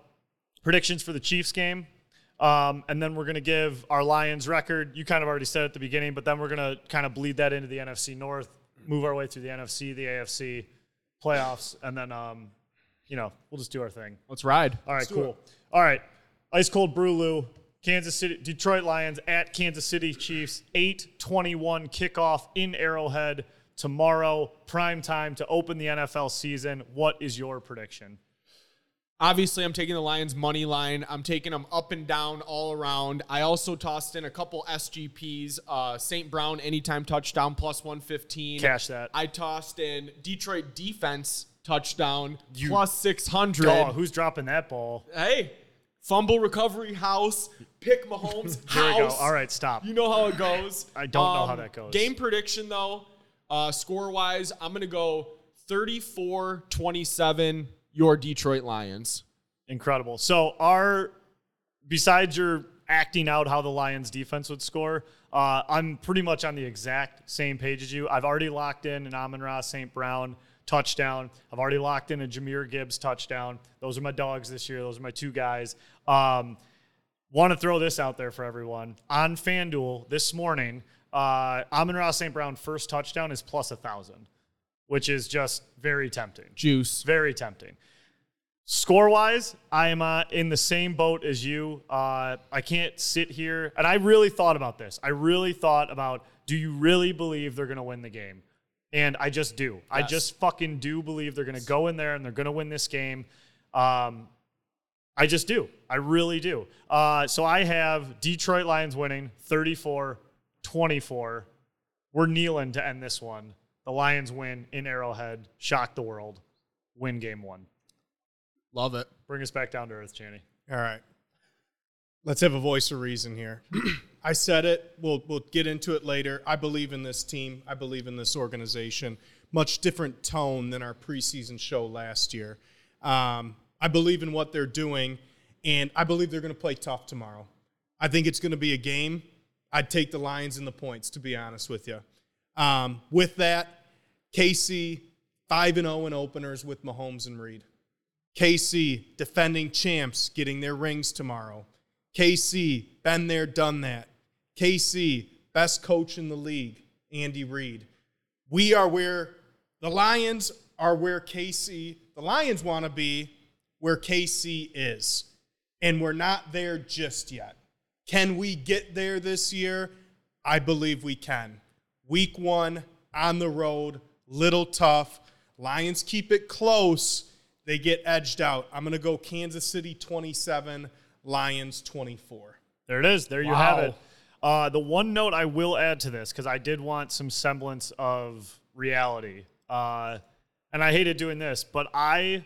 predictions for the Chiefs game. Um, and then we're going to give our Lions record. You kind of already said it at the beginning, but then we're going to kind of bleed that into the N F C North, move our way through the N F C, the A F C, playoffs, and then, um, you know, we'll just do our thing. Let's ride. All right, Let's cool. All right, Ice Cold Brewloo, Kansas City, Detroit Lions at Kansas City Chiefs, eight twenty-one kickoff in Arrowhead tomorrow, prime time to open the N F L season. What is your prediction? Obviously, I'm taking the Lions money line. I'm taking them up and down all around. I also tossed in a couple S G Ps. Uh, Saint Brown, anytime touchdown, plus one fifteen. Cash that. I tossed in Detroit defense touchdown, you plus six hundred. Oh, who's dropping that ball? Hey, fumble recovery house, pick Mahomes house. There we go. All right, stop. You know how it goes. I don't um, know how that goes. Game prediction, though, uh, score-wise, I'm going to go thirty-four twenty-seven. Your Detroit Lions. Incredible. So our, besides your acting out how the Lions defense would score, uh, I'm pretty much on the exact same page as you. I've already locked in an Amon-Ra Saint Brown touchdown. I've already locked in a Jameer Gibbs touchdown. Those are my dogs this year. Those are my two guys. Um, want to throw this out there for everyone. On FanDuel this morning, uh, Amon-Ra Saint Brown first touchdown is plus one thousand. Which is just very tempting. Juice. Very tempting. Score-wise, I am uh, in the same boat as you. Uh, I can't sit here. And I really thought about this. I really thought about, do you really believe they're going to win the game? And I just do. Yes. I just fucking do believe they're going to go in there and they're going to win this game. Um, I just do. I really do. Uh, so I have Detroit Lions winning thirty-four twenty-four. We're kneeling to end this one. The Lions win in Arrowhead, shock the world, win game one. Love it. Bring us back down to earth, Channy. All right. Let's have a voice of reason here. I said it. We'll we'll get into it later. I believe in this team. I believe in this organization. Much different tone than our preseason show last year. Um, I believe in what they're doing, and I believe they're going to play tough tomorrow. I think it's going to be a game. I'd take the Lions and the points, to be honest with you. Um, with that, K C five and oh in openers with Mahomes and Reed. K C, defending champs, getting their rings tomorrow. K C, been there, done that. K C, best coach in the league, Andy Reid. We are where the Lions are where K C, the Lions want to be where K C is. and we're not there just yet. Can we get there this year? I believe we can. Week one, on the road, little tough. Lions keep it close. They get edged out. I'm going to go Kansas City twenty-seven, Lions twenty-four. There it is. There you wow. have it. Uh, the one note I will add to this, because I did want some semblance of reality, uh, and I hated doing this, but I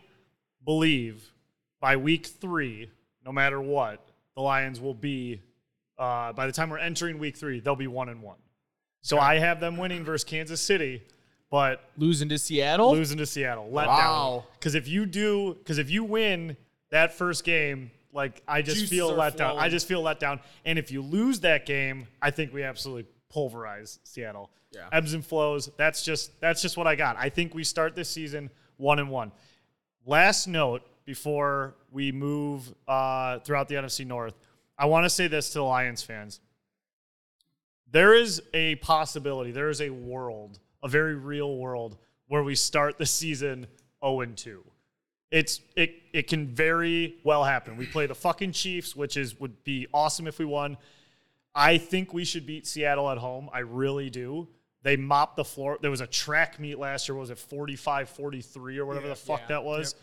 believe by week three, no matter what, the Lions will be, uh, by the time we're entering week three, they'll be one and one. So okay. I have them winning versus Kansas City, but losing to Seattle, losing to Seattle, let wow. down. Because if you do, because if you win that first game, like I just Juices feel let flowing. down. I just feel let down. And if you lose that game, I think we absolutely pulverize Seattle. Yeah. Ebbs and flows. That's just that's just what I got. I think we start this season one and one. Last note before we move uh, throughout the N F C North, I want to say this to the Lions fans. There is a possibility, there is a world, a very real world, where we start the season oh and two. It's it it can very well happen. We play the fucking Chiefs, which is would be awesome if we won. I think we should beat Seattle at home. I really do. They mopped the floor. There was a track meet last year. What was it, forty-five forty-three or whatever yeah, the fuck yeah, that was? Yep.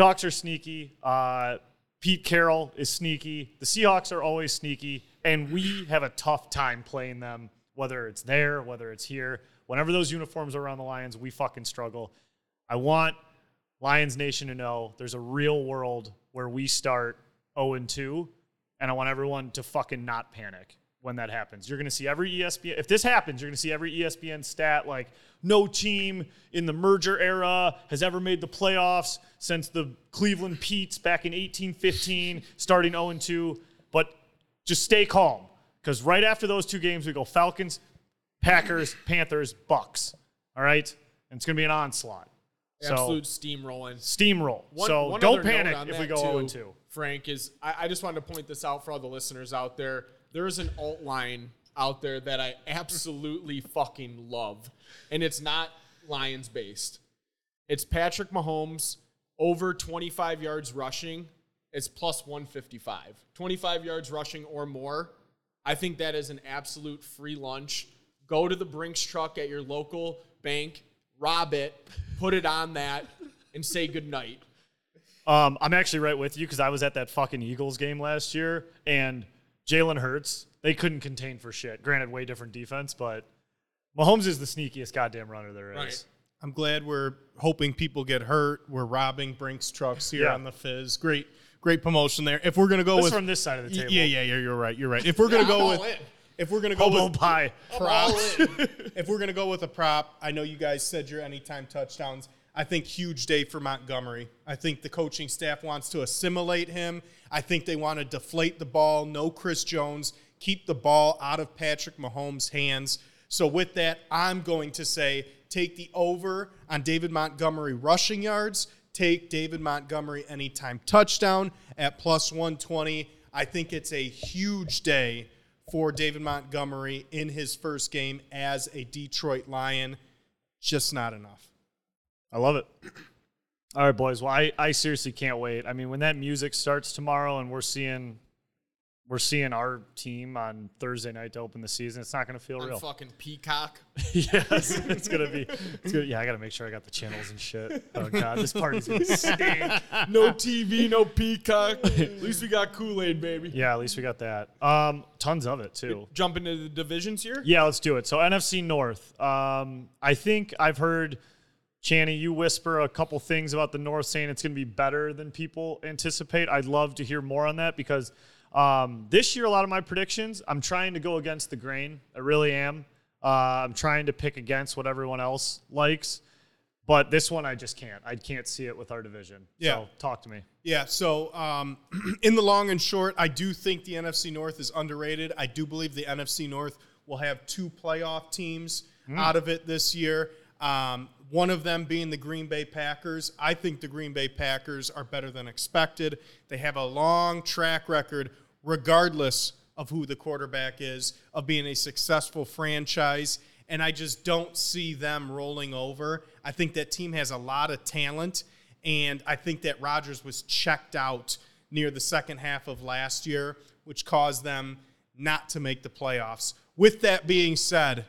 Seahawks are sneaky. Uh, Pete Carroll is sneaky. The Seahawks are always sneaky, and we have a tough time playing them, whether it's there, whether it's here. Whenever those uniforms are around the Lions, we fucking struggle. I want Lions Nation to know there's a real world where we start oh and two, and I want everyone to fucking not panic when that happens. You're going to see every E S P N. If this happens, you're going to see every E S P N stat like no team in the merger era has ever made the playoffs since the Cleveland Petes back in eighteen fifteen, starting oh and two. But just stay calm, because right after those two games, we go Falcons, Packers, Panthers, Bucks. All right? And it's going to be an onslaught. Absolute so, steamrolling. Steamroll. One, so one don't panic if we go oh and two. Frank, is I, I just wanted to point this out for all the listeners out there. There is an alt line out there that I absolutely fucking love, and it's not Lions-based. It's Patrick Mahomes over twenty-five yards rushing. It's plus one fifty-five. twenty-five yards rushing or more. I think that is an absolute free lunch. Go to the Brinks truck at your local bank, rob it, put it on that, and say goodnight. Um, I'm actually right with you, because I was at that fucking Eagles game last year, and Jalen Hurts, they couldn't contain for shit. Granted, way different defense, but Mahomes is the sneakiest goddamn runner there is. Right. I'm glad we're hoping people get hurt. We're robbing Brinks trucks here yeah. on the Fizz. Great, great promotion there. If we're gonna go this with from this side of the table, yeah, yeah, yeah, you're right, you're right. If we're gonna yeah, go with, in. if we're gonna go Hobo with pie props, if we're gonna go with a prop, I know you guys said your anytime touchdowns. I think huge day for Montgomery. I think the coaching staff wants to assimilate him. I think they want to deflate the ball, no Chris Jones, keep the ball out of Patrick Mahomes' hands. So with that, I'm going to say take the over on David Montgomery rushing yards, take David Montgomery anytime touchdown at plus one twenty. I think it's a huge day for David Montgomery in his first game as a Detroit Lion. Just not enough. I love it. All right, boys. Well, I, I seriously can't wait. I mean, when that music starts tomorrow and we're seeing we're seeing our team on Thursday night to open the season, it's not going to feel I'm real. Fucking Peacock. Yes, it's going to be. It's gonna, yeah, I got to make sure I got the channels and shit. Oh, God, this party's going to stink. No T V, no Peacock. At least we got Kool-Aid, baby. Yeah, at least we got that. Um, tons of it, too. Jump into the divisions here? Yeah, let's do it. So, N F C North. Um, I think I've heard – Channy, you whisper a couple things about the North saying it's going to be better than people anticipate. I'd love to hear more on that, because um, this year, a lot of my predictions, I'm trying to go against the grain. I really am. Uh, I'm trying to pick against what everyone else likes. But this one, I just can't. I can't see it with our division. Yeah. So talk to me. Yeah, so um, in the long and short, I do think the N F C North is underrated. I do believe the N F C North will have two playoff teams mm. out of it this year. Um, one of them being the Green Bay Packers. I think the Green Bay Packers are better than expected. They have a long track record, regardless of who the quarterback is, of being a successful franchise, and I just don't see them rolling over. I think that team has a lot of talent, and I think that Rodgers was checked out near the second half of last year, which caused them not to make the playoffs. With that being said,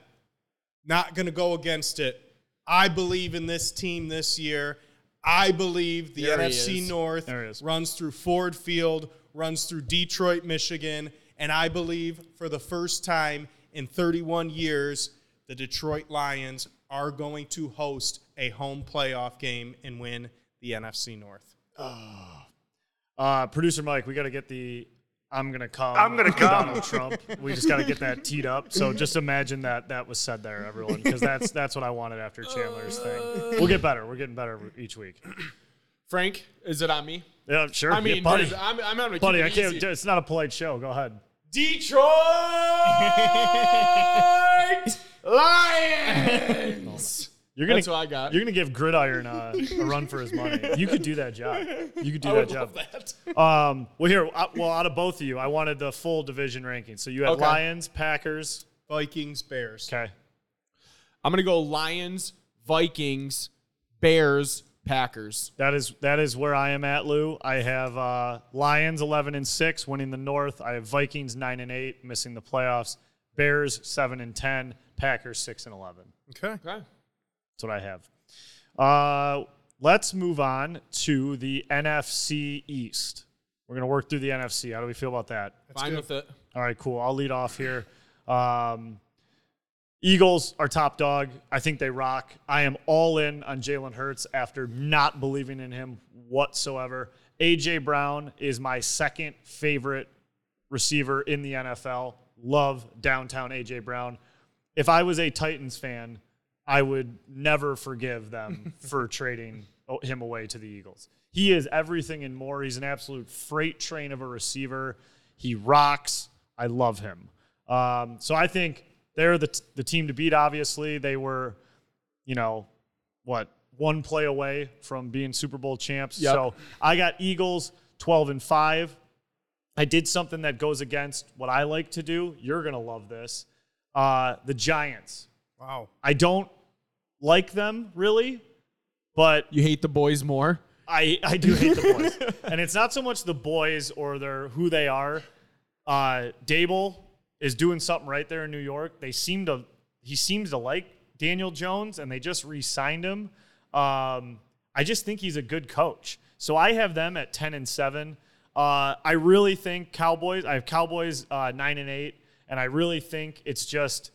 not going to go against it. I believe in this team this year. I believe the N F C North runs through Ford Field, runs through Detroit, Michigan, and I believe for the first time in thirty-one years, the Detroit Lions are going to host a home playoff game and win the N F C North. Oh. Uh, Producer Mike, we got to get the I'm going to come I'm gonna come. Donald Trump. We just got to get that teed up. So just imagine that that was said there, everyone, because that's that's what I wanted after Chandler's uh, thing. We'll get better. We're getting better each week. Frank, is it on me? Yeah, sure. I mean, yeah, buddy, I'm, I'm having to buddy, keep it I can't, easy. It's not a polite show. Go ahead. Detroit Lions. You're gonna, That's what I got. You're going to give Gridiron a, a run for his money. You could do that job. You could do I that would job. Love that. Um, well, here, I, well, out of both of you, I wanted the full division ranking. So you had okay. Lions, Packers, Vikings, Bears. Okay. I'm going to go Lions, Vikings, Bears, Packers. That is that is where I am at, Lou. I have uh, Lions eleven and six, winning the North. I have Vikings nine and eight, missing the playoffs. Bears seven and ten, Packers six and eleven. Okay. Okay. That's what I have. Uh, let's move on to the N F C East. We're going to work through the N F C. How do we feel about that? That's Fine good. with it. All right, cool. I'll lead off here. Um, Eagles are top dog. I think they rock. I am all in on Jalen Hurts after not believing in him whatsoever. A J. Brown is my second favorite receiver in the N F L. Love downtown A J. Brown. If I was a Titans fan, I would never forgive them for trading him away to the Eagles. He is everything and more. He's an absolute freight train of a receiver. He rocks. I love him. Um, so I think they're the t- the team to beat, obviously. They were, you know, what, one play away from being Super Bowl champs. Yep. So I got Eagles twelve and five. I did something that goes against what I like to do. You're going to love this. Uh, the Giants. Wow. I don't like them, really, but... You hate the boys more? I, I do hate the boys. And it's not so much the boys or their who they are. Uh, Dable is doing something right there in New York. They seem to... He seems to like Daniel Jones, and they just re-signed him. Um, I just think he's a good coach. So I have them at ten and seven. Uh, I really think Cowboys... I have Cowboys uh, nine and eight, and I really think it's just...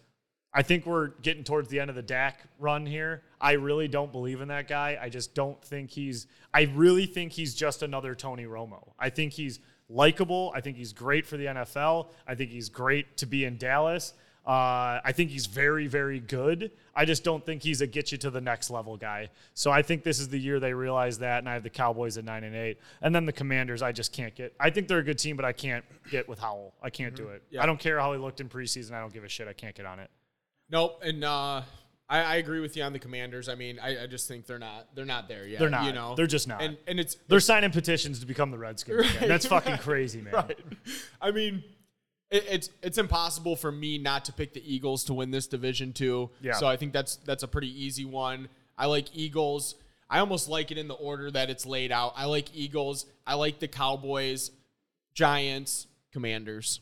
I think we're getting towards the end of the Dak run here. I really don't believe in that guy. I just don't think he's – I really think he's just another Tony Romo. I think he's likable. I think he's great for the N F L. I think he's great to be in Dallas. Uh, I think he's very, very good. I just don't think he's a get-you-to-the-next-level guy. So I think this is the year they realize that, and I have the Cowboys at nine and eight. And then the Commanders, I just can't get – I think they're a good team, but I can't get with Howell. I can't mm-hmm. do it. Yeah. I don't care how he looked in preseason. I don't give a shit. I can't get on it. Nope, and uh, I, I agree with you on the Commanders. I mean, I, I just think they're not they're not there yet. They're not. You know? They're just not. And, and it's they're it's, signing petitions to become the Redskins. Right, again. That's fucking right, crazy, man. Right. I mean, it, it's it's impossible for me not to pick the Eagles to win this division too. Yeah. So I think that's that's a pretty easy one. I like Eagles. I almost like it in the order that it's laid out. I like Eagles. I like the Cowboys, Giants, Commanders.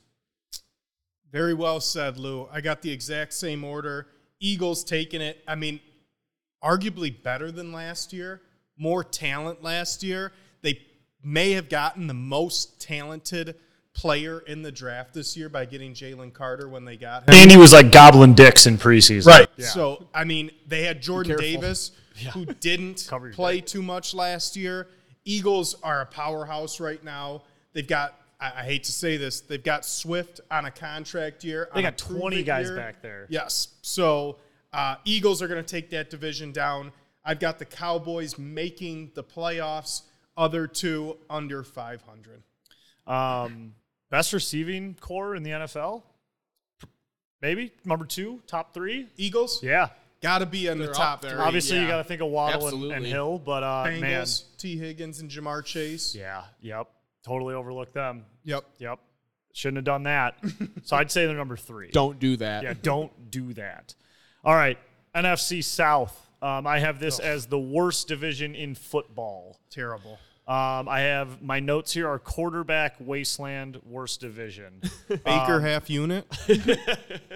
Very well said, Lou. I got the exact same order. Eagles taking it, I mean, arguably better than last year, more talent last year. They may have gotten the most talented player in the draft this year by getting Jalen Carter when they got him. And he was like gobbling dicks in preseason. Right. Yeah. So, I mean, they had Jordan Davis, yeah. who didn't play back. too much last year. Eagles are a powerhouse right now. They've got I hate to say this, they've got Swift on a contract year. They got twenty guys year. back there. Yes. So uh, Eagles are going to take that division down. I've got the Cowboys making the playoffs, other two under five hundred. Um, best receiving core in the N F L? Maybe. Number two, top three? Eagles? Yeah. Got to be in They're the top three. Obviously, yeah. you got to think of Waddle and, and Hill, but uh, Bengals, man. T. Higgins, and Jamar Chase. Yeah. Yep. Totally overlooked them. Yep. Yep. Shouldn't have done that. So I'd say they're number three. Don't do that. Yeah, don't do that. All right, N F C South. Um, I have this oh. as the worst division in football. Terrible. Um, I have my notes here are quarterback wasteland, worst division. Baker um, half unit?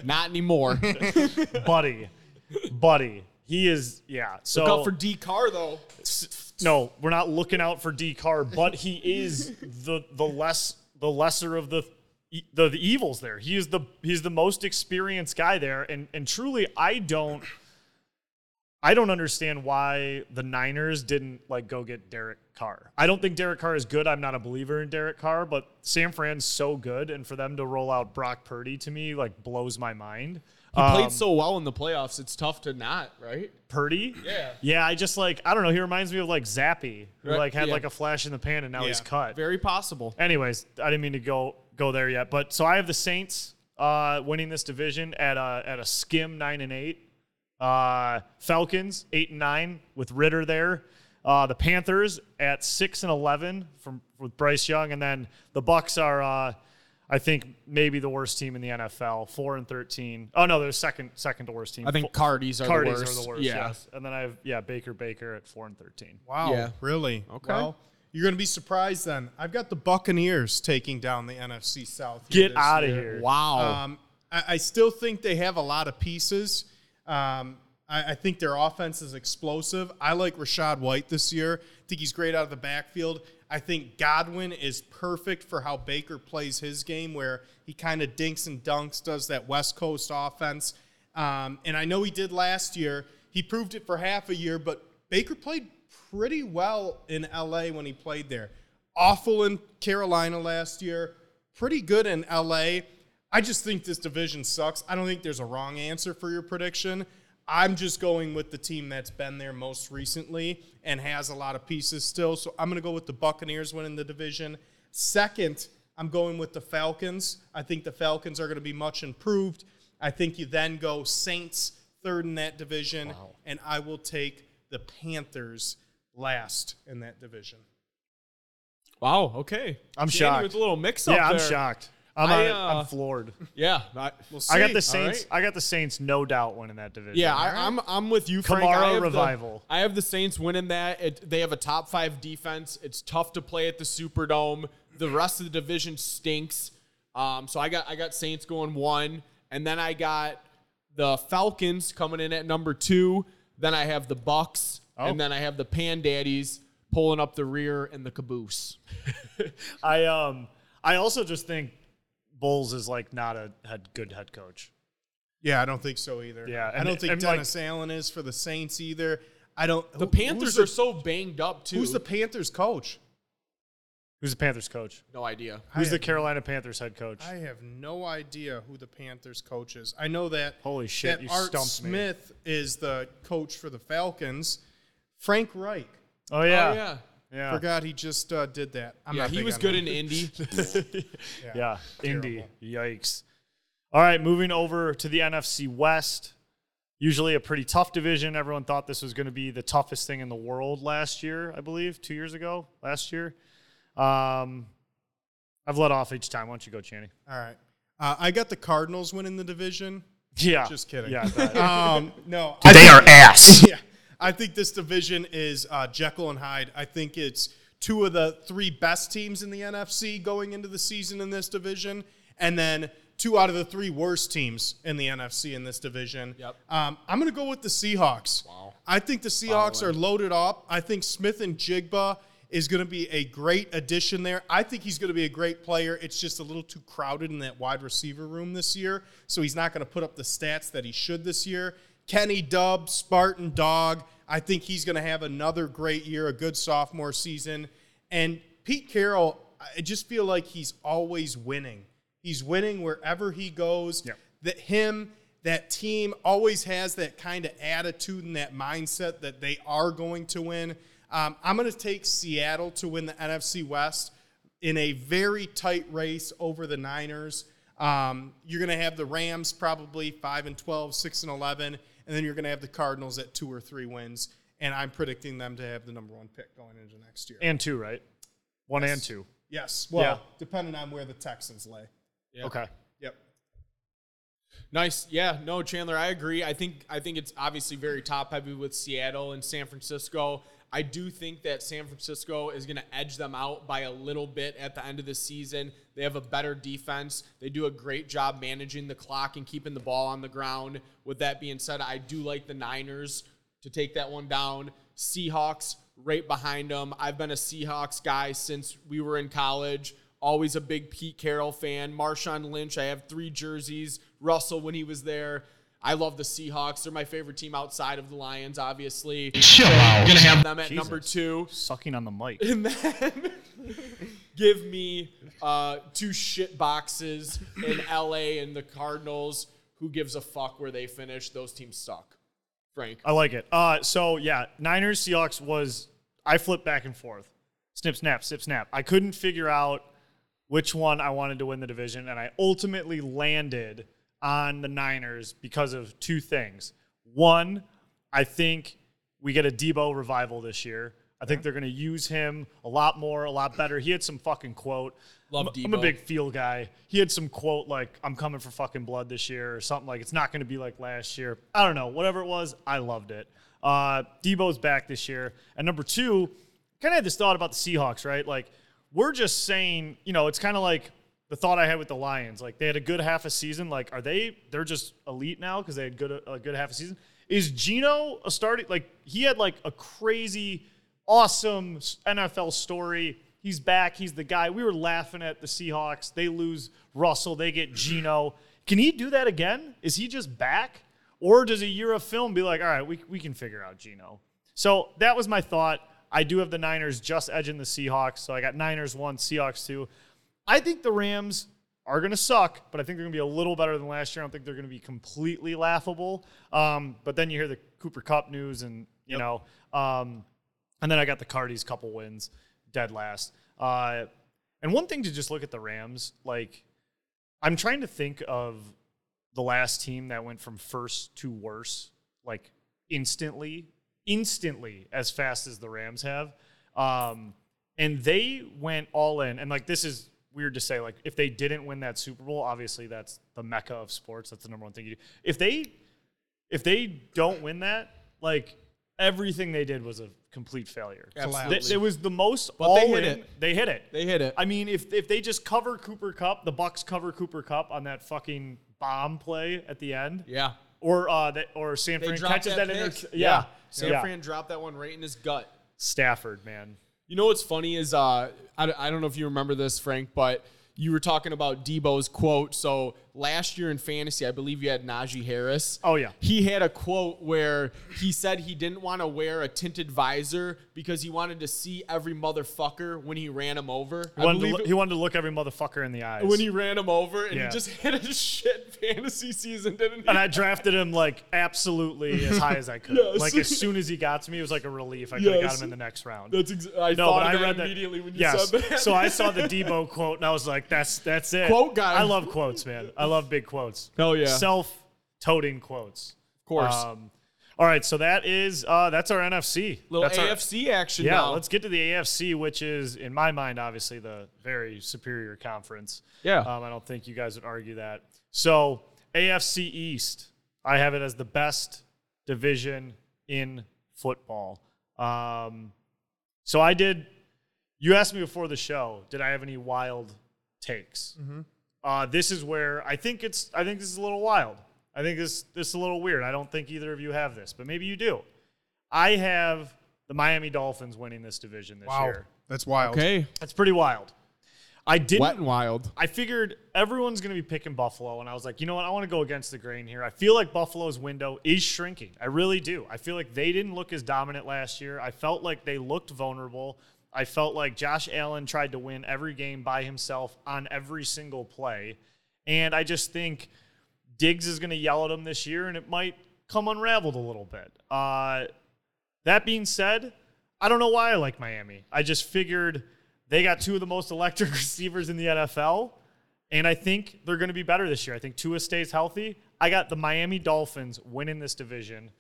Not anymore. buddy. Buddy. He is, yeah. So, look out for D. Carr, though. No, we're not looking out for D. Carr, but he is the the less the lesser of the the, the evils there. He is the he's the most experienced guy there, and and truly, I don't I don't understand why the Niners didn't like go get Derek Carr. I don't think Derek Carr is good. I'm not a believer in Derek Carr, but San Fran's so good, and for them to roll out Brock Purdy to me like blows my mind. He played um, so well in the playoffs, it's tough to not, right? Purdy? Yeah. Yeah, I just, like, I don't know. He reminds me of, like, Zappy, who, right. like, had, yeah. like, a flash in the pan, and now yeah. he's cut. Very possible. Anyways, I didn't mean to go go there yet. But so I have the Saints uh, winning this division at a, at a skim nine and eight. Uh, Falcons, eight and nine with Ritter there. Uh, the Panthers at six and eleven from with Bryce Young. And then the Bucs are uh, – I think maybe the worst team in the N F L, four and thirteen. Oh no, they're second, second to worst team. I think Cardis are Cardis the worst. Are the worst. Yeah. Yes. And then I have yeah Baker Baker at four and thirteen. Wow, yeah. Really? Okay. Well, you're gonna be surprised then. I've got the Buccaneers taking down the N F C South. Here Get out of here! Wow. Um, I, I still think they have a lot of pieces. Um, I, I think their offense is explosive. I like Rachaad White this year. I think he's great out of the backfield. I think Godwin is perfect for how Baker plays his game, where he kind of dinks and dunks, does that West Coast offense. Um, and I know he did last year. He proved it for half a year, but Baker played pretty well in L A when he played there. Awful in Carolina last year, pretty good in L A. I just think this division sucks. I don't think there's a wrong answer for your prediction. I'm just going with the team that's been there most recently and has a lot of pieces still. So I'm going to go with the Buccaneers winning the division. Second, I'm going with the Falcons. I think the Falcons are going to be much improved. I think you then go Saints third in that division, wow. and I will take the Panthers last in that division. Wow, okay. I'm Danny shocked. With a little mix-up yeah, there. I'm shocked. I'm, I, uh, I'm floored. Yeah, I, we'll see. I got the Saints. Right. I got the Saints, no doubt, winning that division. Yeah, I, right. I'm I'm with you, Frank. Kamara I revival. The, I have the Saints winning that. It, they have a top five defense. It's tough to play at the Superdome. The rest of the division stinks. Um, so I got I got Saints going one, and then I got the Falcons coming in at number two. Then I have the Bucks, oh. and then I have the Pandaddies pulling up the rear and the caboose. I um I also just think. Bulls is, like, not a head, good head coach. Yeah, I don't think so either. Yeah, and, I don't think Dennis like, Allen is for the Saints either. I don't. The who, Panthers the, are so banged up, too. Who's the Panthers coach? Who's the Panthers coach? No idea. Who's I the Carolina no, Panthers head coach? I have no idea who the Panthers coach is. I know that. Holy shit, that you Art stumped Smith me. Is the coach for the Falcons. Frank Reich. Oh, yeah. Oh, yeah. Yeah. Forgot he just uh, did that. I'm yeah, not he was good that. In Indy. yeah, yeah. Indy. Yikes. All right, moving over to the N F C West. Usually a pretty tough division. Everyone thought this was going to be the toughest thing in the world last year, I believe, two years ago, last year. Um, I've let off each time. Why don't you go, Channy? All right. Uh, I got the Cardinals winning the division. Yeah. Just kidding. Yeah. um, no. They I, are ass. Yeah. I think this division is uh, Jekyll and Hyde. I think it's two of the three best teams in the N F C going into the season in this division, and then two out of the three worst teams in the N F C in this division. Yep. Um, I'm going to go with the Seahawks. Wow. I think the Seahawks wow. are loaded up. I think Smith and Jigba is going to be a great addition there. I think he's going to be a great player. It's just a little too crowded in that wide receiver room this year, so he's not going to put up the stats that he should this year. Kenny Dubb, Spartan Dog, I think he's going to have another great year, a good sophomore season. And Pete Carroll, I just feel like he's always winning. He's winning wherever he goes. Yep. That him, that team always has that kind of attitude and that mindset that they are going to win. Um, I'm going to take Seattle to win the N F C West in a very tight race over the Niners. Um, you're going to have the Rams probably five and twelve, six and eleven. And then you're going to have the Cardinals at two or three wins, and I'm predicting them to have the number one pick going into next year. And two, right? One yes. and two. Yes. Well, yeah. depending on where the Texans lay. Yeah. Okay. Yep. Nice. Yeah. No, Chandler, I agree. I think I think it's obviously very top heavy with Seattle and San Francisco. I do think that San Francisco is going to edge them out by a little bit at the end of the season. They have a better defense. They do a great job managing the clock and keeping the ball on the ground. With that being said, I do like the Niners to take that one down. Seahawks right behind them. I've been a Seahawks guy since we were in college. Always a big Pete Carroll fan. Marshawn Lynch, I have three jerseys. Russell, when he was there. I love the Seahawks. They're my favorite team outside of the Lions, obviously. Chill out. I'm going to have them at Jesus. number two. Sucking on the mic. And then give me uh, two shit boxes in L A and the Cardinals. Who gives a fuck where they finish? Those teams suck. Frank. I like it. Uh, so, yeah, Niners, Seahawks was – I flipped back and forth. Snip, snap, snip, snap. I couldn't figure out which one I wanted to win the division, and I ultimately landed – on the Niners because of two things. One, I think we get a Debo revival this year. I think they're going to use him a lot more, a lot better. He had some fucking quote. Love Debo. I'm a big feel guy. He had some quote like, I'm coming for fucking blood this year or something like, it's not going to be like last year. I don't know. Whatever it was, I loved it. Uh, Debo's back this year. And number two, kind of had this thought about the Seahawks, right? Like, we're just saying, you know, it's kind of like, the thought I had with the Lions, like they had a good half a season. Like, are they? They're just elite now because they had good a good half a season. Is Geno a starting? Like he had like a crazy, awesome N F L story. He's back. He's the guy. We were laughing at the Seahawks. They lose Russell. They get Geno. Can he do that again? Is he just back, or does a year of film be like, all right, we we can figure out Geno? So that was my thought. I do have the Niners just edging the Seahawks. So I got Niners one, Seahawks two. I think the Rams are going to suck, but I think they're going to be a little better than last year. I don't think they're going to be completely laughable. Um, but then you hear the Cooper Kupp news and, you yep. know, um, and then I got the Cardis couple wins, dead last. Uh, and one thing to just look at the Rams, like I'm trying to think of the last team that went from first to worse, like instantly, instantly as fast as the Rams have. Um, and they went all in. And, like, this is – weird to say, like, if they didn't win that Super Bowl, obviously that's the mecca of sports. That's the number one thing you do. If they if they don't win that, like, everything they did was a complete failure. Absolutely. They, it was the most but all they hit in. It. They hit it. They hit it. I mean, if if they just cover Cooper Kupp, the Bucks cover Cooper Kupp on that fucking bomb play at the end. Yeah. Or uh, that, or San Fran catches that, that in. Yeah. yeah. San yeah. Fran dropped that one right in his gut. Stafford, man. You know what's funny is, uh, I, I don't know if you remember this, Frank, but you were talking about Debo's quote. So last year in fantasy, I believe you had Najee Harris. Oh, yeah. He had a quote where he said he didn't want to wear a tinted visor because he wanted to see every motherfucker when he ran him over. He, I wanted, to lo- it, he wanted to look every motherfucker in the eyes. When he ran him over, and yeah. he just had a shit fantasy season, didn't he? And I drafted him, like, absolutely as high as I could. Yes. Like, as soon as he got to me, it was like a relief. I could have yes. got him in the next round. That's exa- I no, thought of I that read immediately that, when you yes. said that. So I saw the Debo quote, and I was like, that's, that's it. Quote guy. I love quotes, man. I love big quotes. Oh, yeah. Self-toting quotes. Of course. Um, all right, so that is uh, that's our N F C. Little that's A F C our, action yeah, now. Yeah, let's get to the A F C, which is, in my mind, obviously the very superior conference. Yeah. Um, I don't think you guys would argue that. So, A F C East, I have it as the best division in football. Um, so, I did – you asked me before the show, did I have any wild takes? Mm-hmm. Uh, this is where I think it's. I think this is a little wild. I think this this is a little weird. I don't think either of you have this, but maybe you do. I have the Miami Dolphins winning this division this wow. year. That's wild. Okay, that's pretty wild. I didn't Wet and wild. I figured everyone's going to be picking Buffalo, and I was like, you know what? I want to go against the grain here. I feel like Buffalo's window is shrinking. I really do. I feel like they didn't look as dominant last year. I felt like they looked vulnerable. I felt like Josh Allen tried to win every game by himself on every single play. And I just think Diggs is going to yell at him this year, and it might come unraveled a little bit. Uh, that being said, I don't know why I like Miami. I just figured they got two of the most electric receivers in the N F L, and I think they're going to be better this year. I think Tua stays healthy. I got the Miami Dolphins winning this division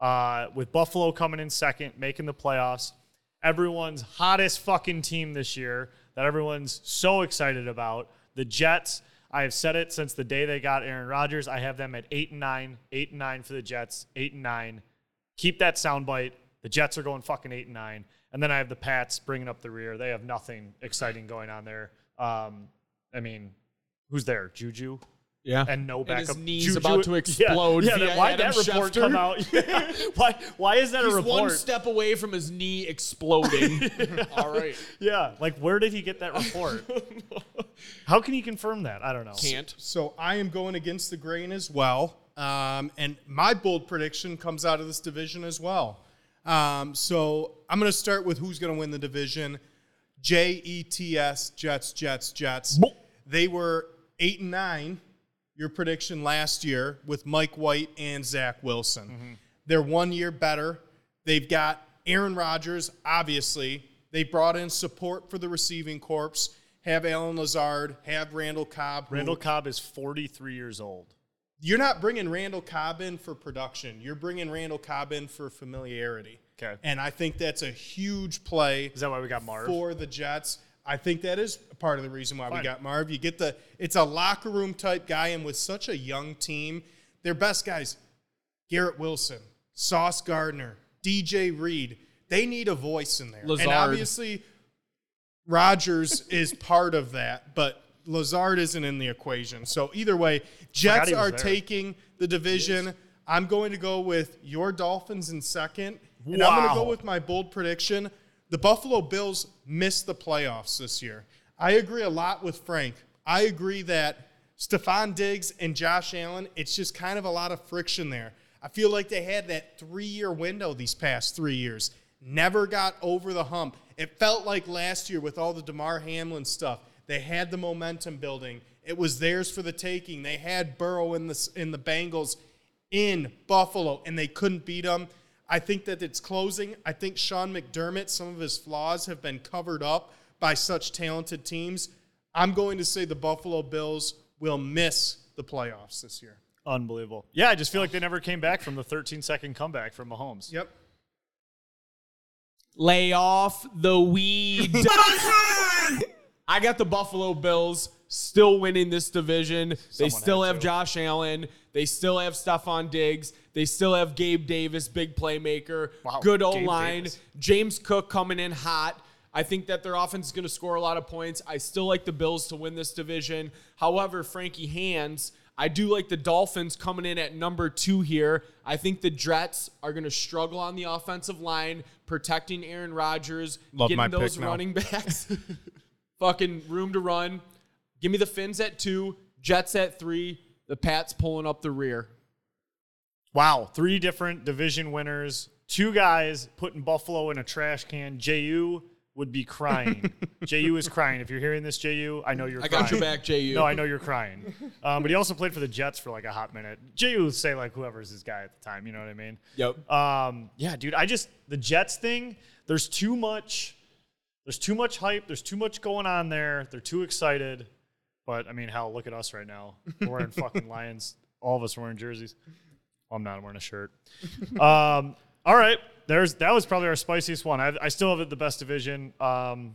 uh, with Buffalo coming in second, making the playoffs. Everyone's hottest fucking team this year that everyone's so excited about. The Jets, I have said it since the day they got Aaron Rodgers. I have them at eight and nine, eight and nine for the Jets, eight and nine. Keep that soundbite. The The Jets are going fucking eight and nine. And then I have the Pats bringing up the rear. They have nothing exciting going on there. Um, I mean, who's there? Juju? Yeah. And no backup. And his knee's Juju about to explode. Yeah, yeah then why'd Adam that report Schefter? Come out? Yeah. why Why is that He's a report? One step away from his knee exploding. Yeah. All right. Yeah. Like, where did he get that report? How can he confirm that? I don't know. Can't. So I am going against the grain as well. Um, and my bold prediction comes out of this division as well. Um, so I'm going to start with who's going to win the division. J E T S, Jets, Jets, Jets. Boop. They were eight and nine. Your prediction last year with Mike White and Zach Wilson. Mm-hmm. They're one year better. They've got Aaron Rodgers, obviously. They brought in support for the receiving corps. Have Alan Lazard, have Randall Cobb. Randall who, Cobb is forty-three years old. You're not bringing Randall Cobb in for production. You're bringing Randall Cobb in for familiarity. Okay. And I think that's a huge play. Is that why we got Marv? For the Jets. I think that is part of the reason why Fine. we got Marv. You get the – it's a locker room type guy, and with such a young team, their best guys, Garrett Wilson, Sauce Gardner, D J Reed, they need a voice in there. Lazard. And obviously, Rodgers is part of that, but Lazard isn't in the equation. So either way, Jets are there. taking the division. I'm going to go with your Dolphins in second, wow. and I'm going to go with my bold prediction – the Buffalo Bills missed the playoffs this year. I agree a lot with Frank. I agree that Stephon Diggs and Josh Allen, it's just kind of a lot of friction there. I feel like they had that three-year window these past three years. Never got over the hump. It felt like last year with all the DeMar Hamlin stuff. They had the momentum building. It was theirs for the taking. They had Burrow in the, in the Bengals in Buffalo, and they couldn't beat them. I think that it's closing. I think Sean McDermott, some of his flaws have been covered up by such talented teams. I'm going to say the Buffalo Bills will miss the playoffs this year. Unbelievable. Yeah, I just feel like they never came back from the thirteen-second comeback from Mahomes. Yep. Lay off the weed. I got the Buffalo Bills still winning this division. Someone they still have to. Josh Allen. They still have Stephon Diggs. They still have Gabe Davis, big playmaker. Wow, good O-line. James Cook coming in hot. I think that their offense is going to score a lot of points. I still like the Bills to win this division. However, Frankie Hands, I do like the Dolphins coming in at number two here. I think the Jets are going to struggle on the offensive line, protecting Aaron Rodgers, Love getting those running now. backs. Fucking room to run. Give me the Fins at two, Jets at three, the Pats pulling up the rear. Wow, three different division winners, two guys putting Buffalo in a trash can. J U would be crying. J U is crying. If you're hearing this, J U, I know you're I crying. I got your back, J U. No, I know you're crying. Um, but he also played for the Jets for like a hot minute. J U would say like whoever's his guy at the time, you know what I mean? Yep. Um, yeah, dude, I just, the Jets thing, there's too much, there's too much hype. There's too much going on there. They're too excited. But, I mean, hell, look at us right now. We're wearing fucking Lions. All of us are wearing jerseys. Well, I'm not. I'm wearing a shirt. Um, all right. There's That was probably our spiciest one. I, I still have it the best division um,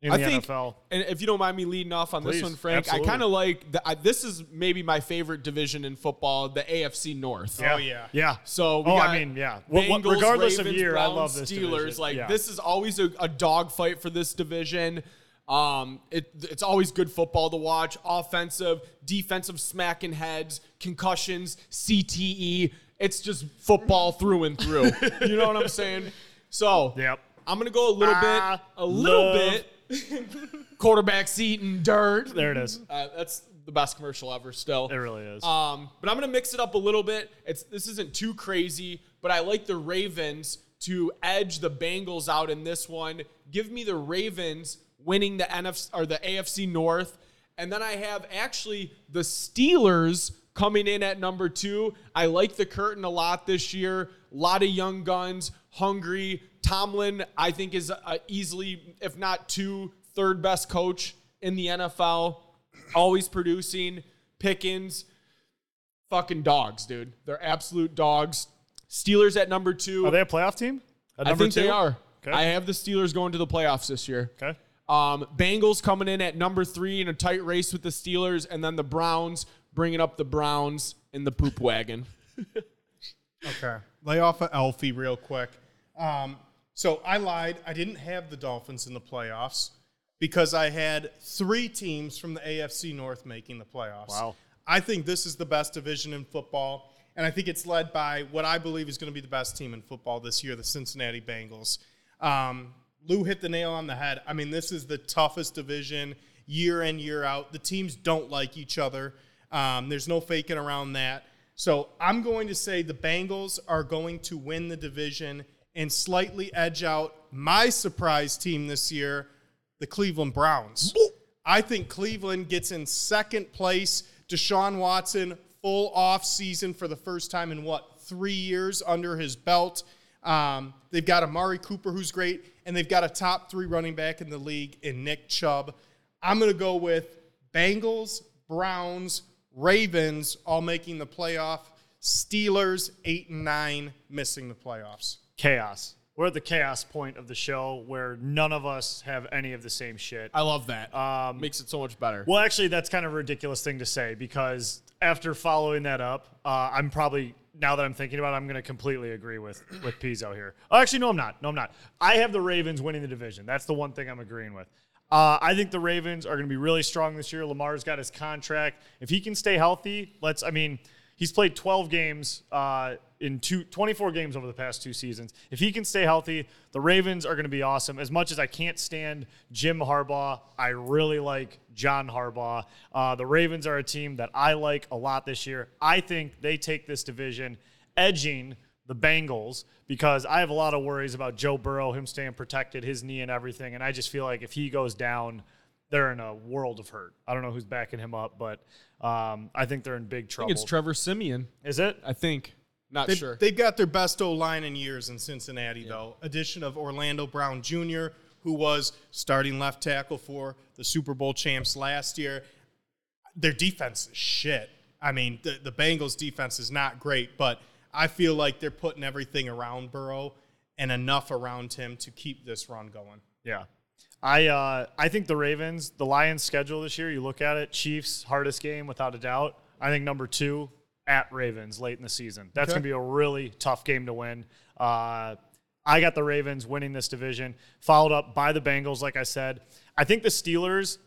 in the I think, N F L. And if you don't mind me leading off on Please, this one, Frank, absolutely. I kind of like the, I, this is maybe my favorite division in football, the A F C North. Yeah. Oh, yeah. Yeah. So we oh, got I mean, yeah. Bengals, regardless Ravens, of year, Browns, I love this Steelers. Division. Like, yeah. This is always a, a dogfight for this division. Um, it, it's always good football to watch. Offensive, defensive smacking heads, concussions, C T E. It's just football through and through. You know what I'm saying? So yep. I'm going to go a little uh, bit, a little bit quarterback seat and dirt. There it is. Uh, that's the best commercial ever still. It really is. Um, but I'm going to mix it up a little bit. It's, this isn't too crazy, but I like the Ravens to edge the Bengals out in this one. Give me the Ravens winning the N F C or the A F C North. And then I have actually the Steelers coming in at number two. I like the Curtain a lot this year. A lot of young guns, hungry. Tomlin, I think, is uh, easily, if not two, third best coach in the N F L. Always producing. Pickens. Fucking dogs, dude. They're absolute dogs. Steelers at number two. Are they a playoff team? At number I think two? They are. Okay. I have the Steelers going to the playoffs this year. Okay. Um, Bengals coming in at number three in a tight race with the Steelers, and then the Browns bringing up the Browns in the poop wagon. Okay. Lay off of Elfie real quick. Um, so I lied. I didn't have the Dolphins in the playoffs because I had three teams from the A F C North making the playoffs. Wow. I think this is the best division in football, and I think it's led by what I believe is going to be the best team in football this year, the Cincinnati Bengals. Um, Lou hit the nail on the head. I mean, this is the toughest division year in, year out. The teams don't like each other. Um, there's no faking around that. So I'm going to say the Bengals are going to win the division and slightly edge out my surprise team this year, the Cleveland Browns. Boop. I think Cleveland gets in second place. Deshaun Watson, full off season for the first time in, what, three years under his belt. Um, they've got Amari Cooper, who's great, and they've got a top three running back in the league in Nick Chubb. I'm going to go with Bengals, Browns, Ravens all making the playoff. Steelers, eight and nine, missing the playoffs. Chaos. We're at the chaos point of the show where none of us have any of the same shit. I love that. Um, Makes it so much better. Well, actually, that's kind of a ridiculous thing to say because after following that up, uh, I'm probably, now that I'm thinking about it, I'm going to completely agree with, with Pizzo here. Oh, actually, no, I'm not. No, I'm not. I have the Ravens winning the division. That's the one thing I'm agreeing with. Uh, I think the Ravens are going to be really strong this year. Lamar's got his contract. If he can stay healthy, let's, I mean, he's played twelve games uh, in two, twenty-four games over the past two seasons. If he can stay healthy, the Ravens are going to be awesome. As much as I can't stand Jim Harbaugh, I really like John Harbaugh. Uh, the Ravens are a team that I like a lot this year. I think they take this division, edging the Bengals, because I have a lot of worries about Joe Burrow, him staying protected, his knee and everything, and I just feel like if he goes down, they're in a world of hurt. I don't know who's backing him up, but um, I think they're in big trouble. I think it's Trevor Siemian. Is it? I think. Not they've, sure. They've got their best O-line in years in Cincinnati, yeah. though. Addition of Orlando Brown Junior, who was starting left tackle for the Super Bowl champs last year. Their defense is shit. I mean, the, the Bengals' defense is not great, but I feel like they're putting everything around Burrow and enough around him to keep this run going. Yeah. I uh, I think the Ravens, the Lions' schedule this year, you look at it, Chiefs, hardest game without a doubt. I think number two, at Ravens late in the season. That's okay. Going to be a really tough game to win. Uh, I got the Ravens winning this division, followed up by the Bengals, like I said. I think the Steelers,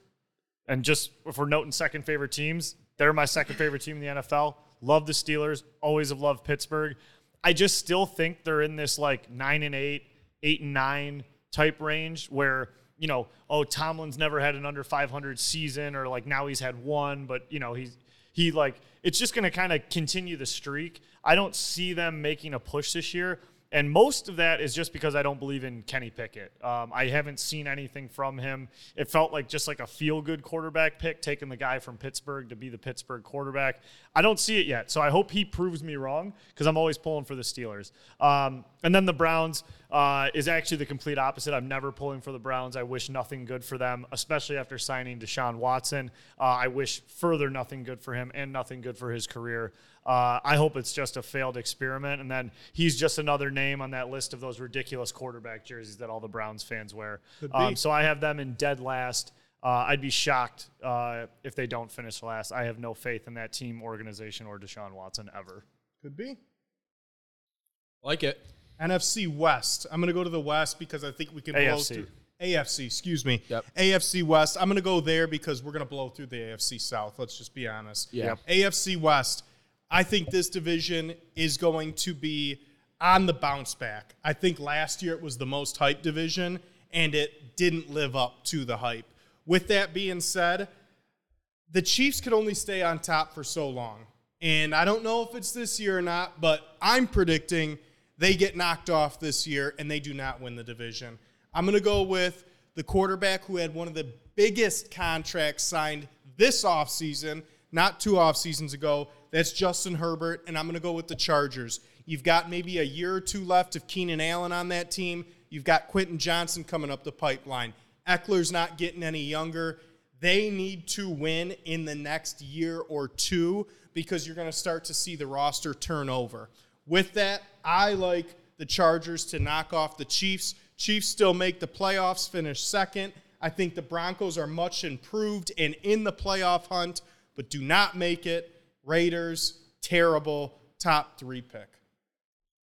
and just if we're noting second favorite teams, they're my second favorite team in the N F L. Love the Steelers. Always have loved Pittsburgh. I just still think they're in this like nine and eight, eight and nine type range where, you know, oh, Tomlin's never had an under five hundred season, or like now he's had one, but you know, he's, he like, it's just going to kind of continue the streak. I don't see them making a push this year. And most of that is just because I don't believe in Kenny Pickett. Um, I haven't seen anything from him. It felt like just like a feel-good quarterback pick, taking the guy from Pittsburgh to be the Pittsburgh quarterback. I don't see it yet, so I hope he proves me wrong because I'm always pulling for the Steelers. Um, and then the Browns uh, is actually the complete opposite. I'm never pulling for the Browns. I wish nothing good for them, especially after signing Deshaun Watson. Uh, I wish further nothing good for him and nothing good for his career. Uh, I hope it's just a failed experiment, and then he's just another name on that list of those ridiculous quarterback jerseys that all the Browns fans wear. Um, so I have them in dead last. Uh, I'd be shocked uh, if they don't finish last. I have no faith in that team, organization, or Deshaun Watson ever. Could be. Like it. N F C West. I'm going to go to the West because I think we can blow through. A F C, excuse me. Yep. A F C West. I'm going to go there because we're going to blow through the A F C South. Let's just be honest. Yep. Yep. A F C West. I think this division is going to be on the bounce back. I think last year it was the most hyped division, and it didn't live up to the hype. With that being said, the Chiefs could only stay on top for so long. And I don't know if it's this year or not, but I'm predicting they get knocked off this year and they do not win the division. I'm going to go with the quarterback who had one of the biggest contracts signed this offseason, not two offseasons ago. That's Justin Herbert, and I'm going to go with the Chargers. You've got maybe a year or two left of Keenan Allen on that team. You've got Quentin Johnson coming up the pipeline. Eckler's not getting any younger. They need to win in the next year or two because you're going to start to see the roster turnover. With that, I like the Chargers to knock off the Chiefs. Chiefs still make the playoffs, finish second. I think the Broncos are much improved and in the playoff hunt, but do not make it. Raiders, terrible top three pick.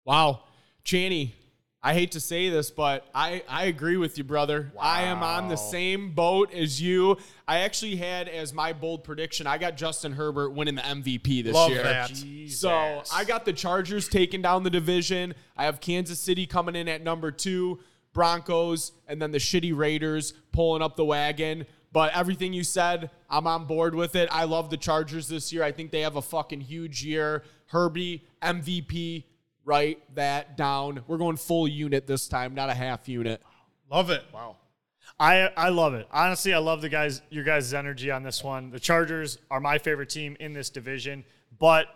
Wow. Channy, I hate to say this, but I, I agree with you, brother. Wow. I am on the same boat as you. I actually had as my bold prediction, I got Justin Herbert winning the M V P this Love year. That. Jesus. So I got the Chargers taking down the division. I have Kansas City coming in at number two, Broncos, and then the shitty Raiders pulling up the wagon. But everything you said, I'm on board with it. I love the Chargers this year. I think they have a fucking huge year. Herbie, M V P. Write that down. We're going full unit this time, not a half unit. Love it. Wow. I I love it. Honestly, I love the guys, your guys' energy on this one. The Chargers are my favorite team in this division, but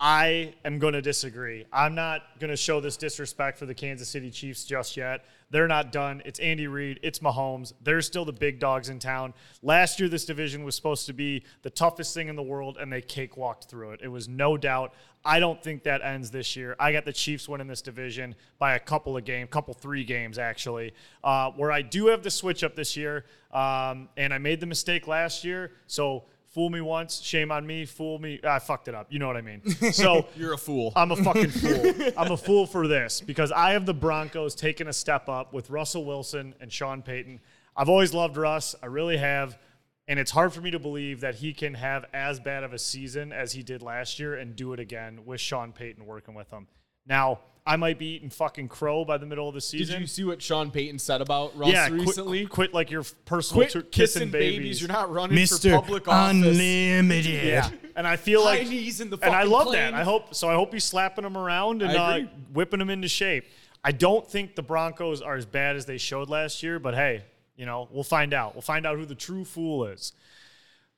I am going to disagree. I'm not going to show this disrespect for the Kansas City Chiefs just yet. They're not done. It's Andy Reid. It's Mahomes. They're still the big dogs in town. Last year, this division was supposed to be the toughest thing in the world, and they cakewalked through it. It was no doubt. I don't think that ends this year. I got the Chiefs winning this division by a couple of games, couple three games, actually, uh, where I do have the switch up this year, um, and I made the mistake last year, so – fool me once, shame on me, fool me. I fucked it up. You know what I mean? So you're a fool. I'm a fucking fool. I'm a fool for this because I have the Broncos taking a step up with Russell Wilson and Sean Payton. I've always loved Russ. I really have. And it's hard for me to believe that he can have as bad of a season as he did last year and do it again with Sean Payton working with him. Now, I might be eating fucking crow by the middle of the season. Did you see what Sean Payton said about Russ yeah, recently? Quit, quit like your personal quit kissing babies. babies. You're not running Mister for public office. Unlimited. Yeah. And I feel like, and I love plane. that. I hope so. I hope he's slapping them around and uh, whipping them into shape. I don't think the Broncos are as bad as they showed last year, but hey, you know, we'll find out. We'll find out who the true fool is.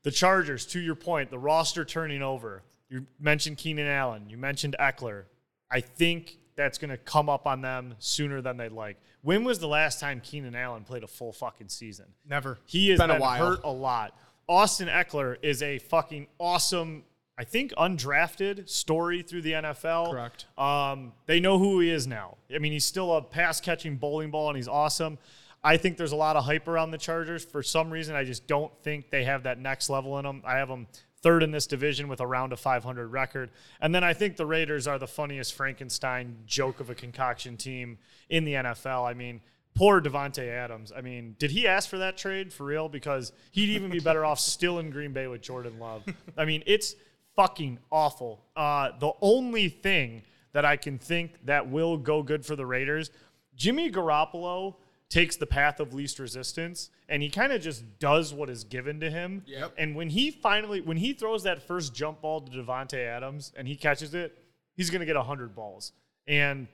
The Chargers, to your point, the roster turning over. You mentioned Keenan Allen. You mentioned Eckler. I think that's going to come up on them sooner than they'd like. When was the last time Keenan Allen played a full fucking season? Never. He has been, been a hurt a lot. Austin Eckler is a fucking awesome, I think, undrafted story through the N F L. Correct. Um, they know who he is now. I mean, he's still a pass-catching bowling ball, and he's awesome. I think there's a lot of hype around the Chargers. For some reason, I just don't think they have that next level in them. I have them third in this division with around a five hundred record. And then I think the Raiders are the funniest Frankenstein joke of a concoction team in the N F L. I mean, poor Devontae Adams. I mean, did he ask for that trade for real? Because he'd even be better off still in Green Bay with Jordan Love. I mean, it's fucking awful. Uh, the only thing that I can think that will go good for the Raiders, Jimmy Garoppolo takes the path of least resistance, and he kind of just does what is given to him. Yep. And when he finally, when he throws that first jump ball to Devontae Adams and he catches it, he's going to get one hundred balls. And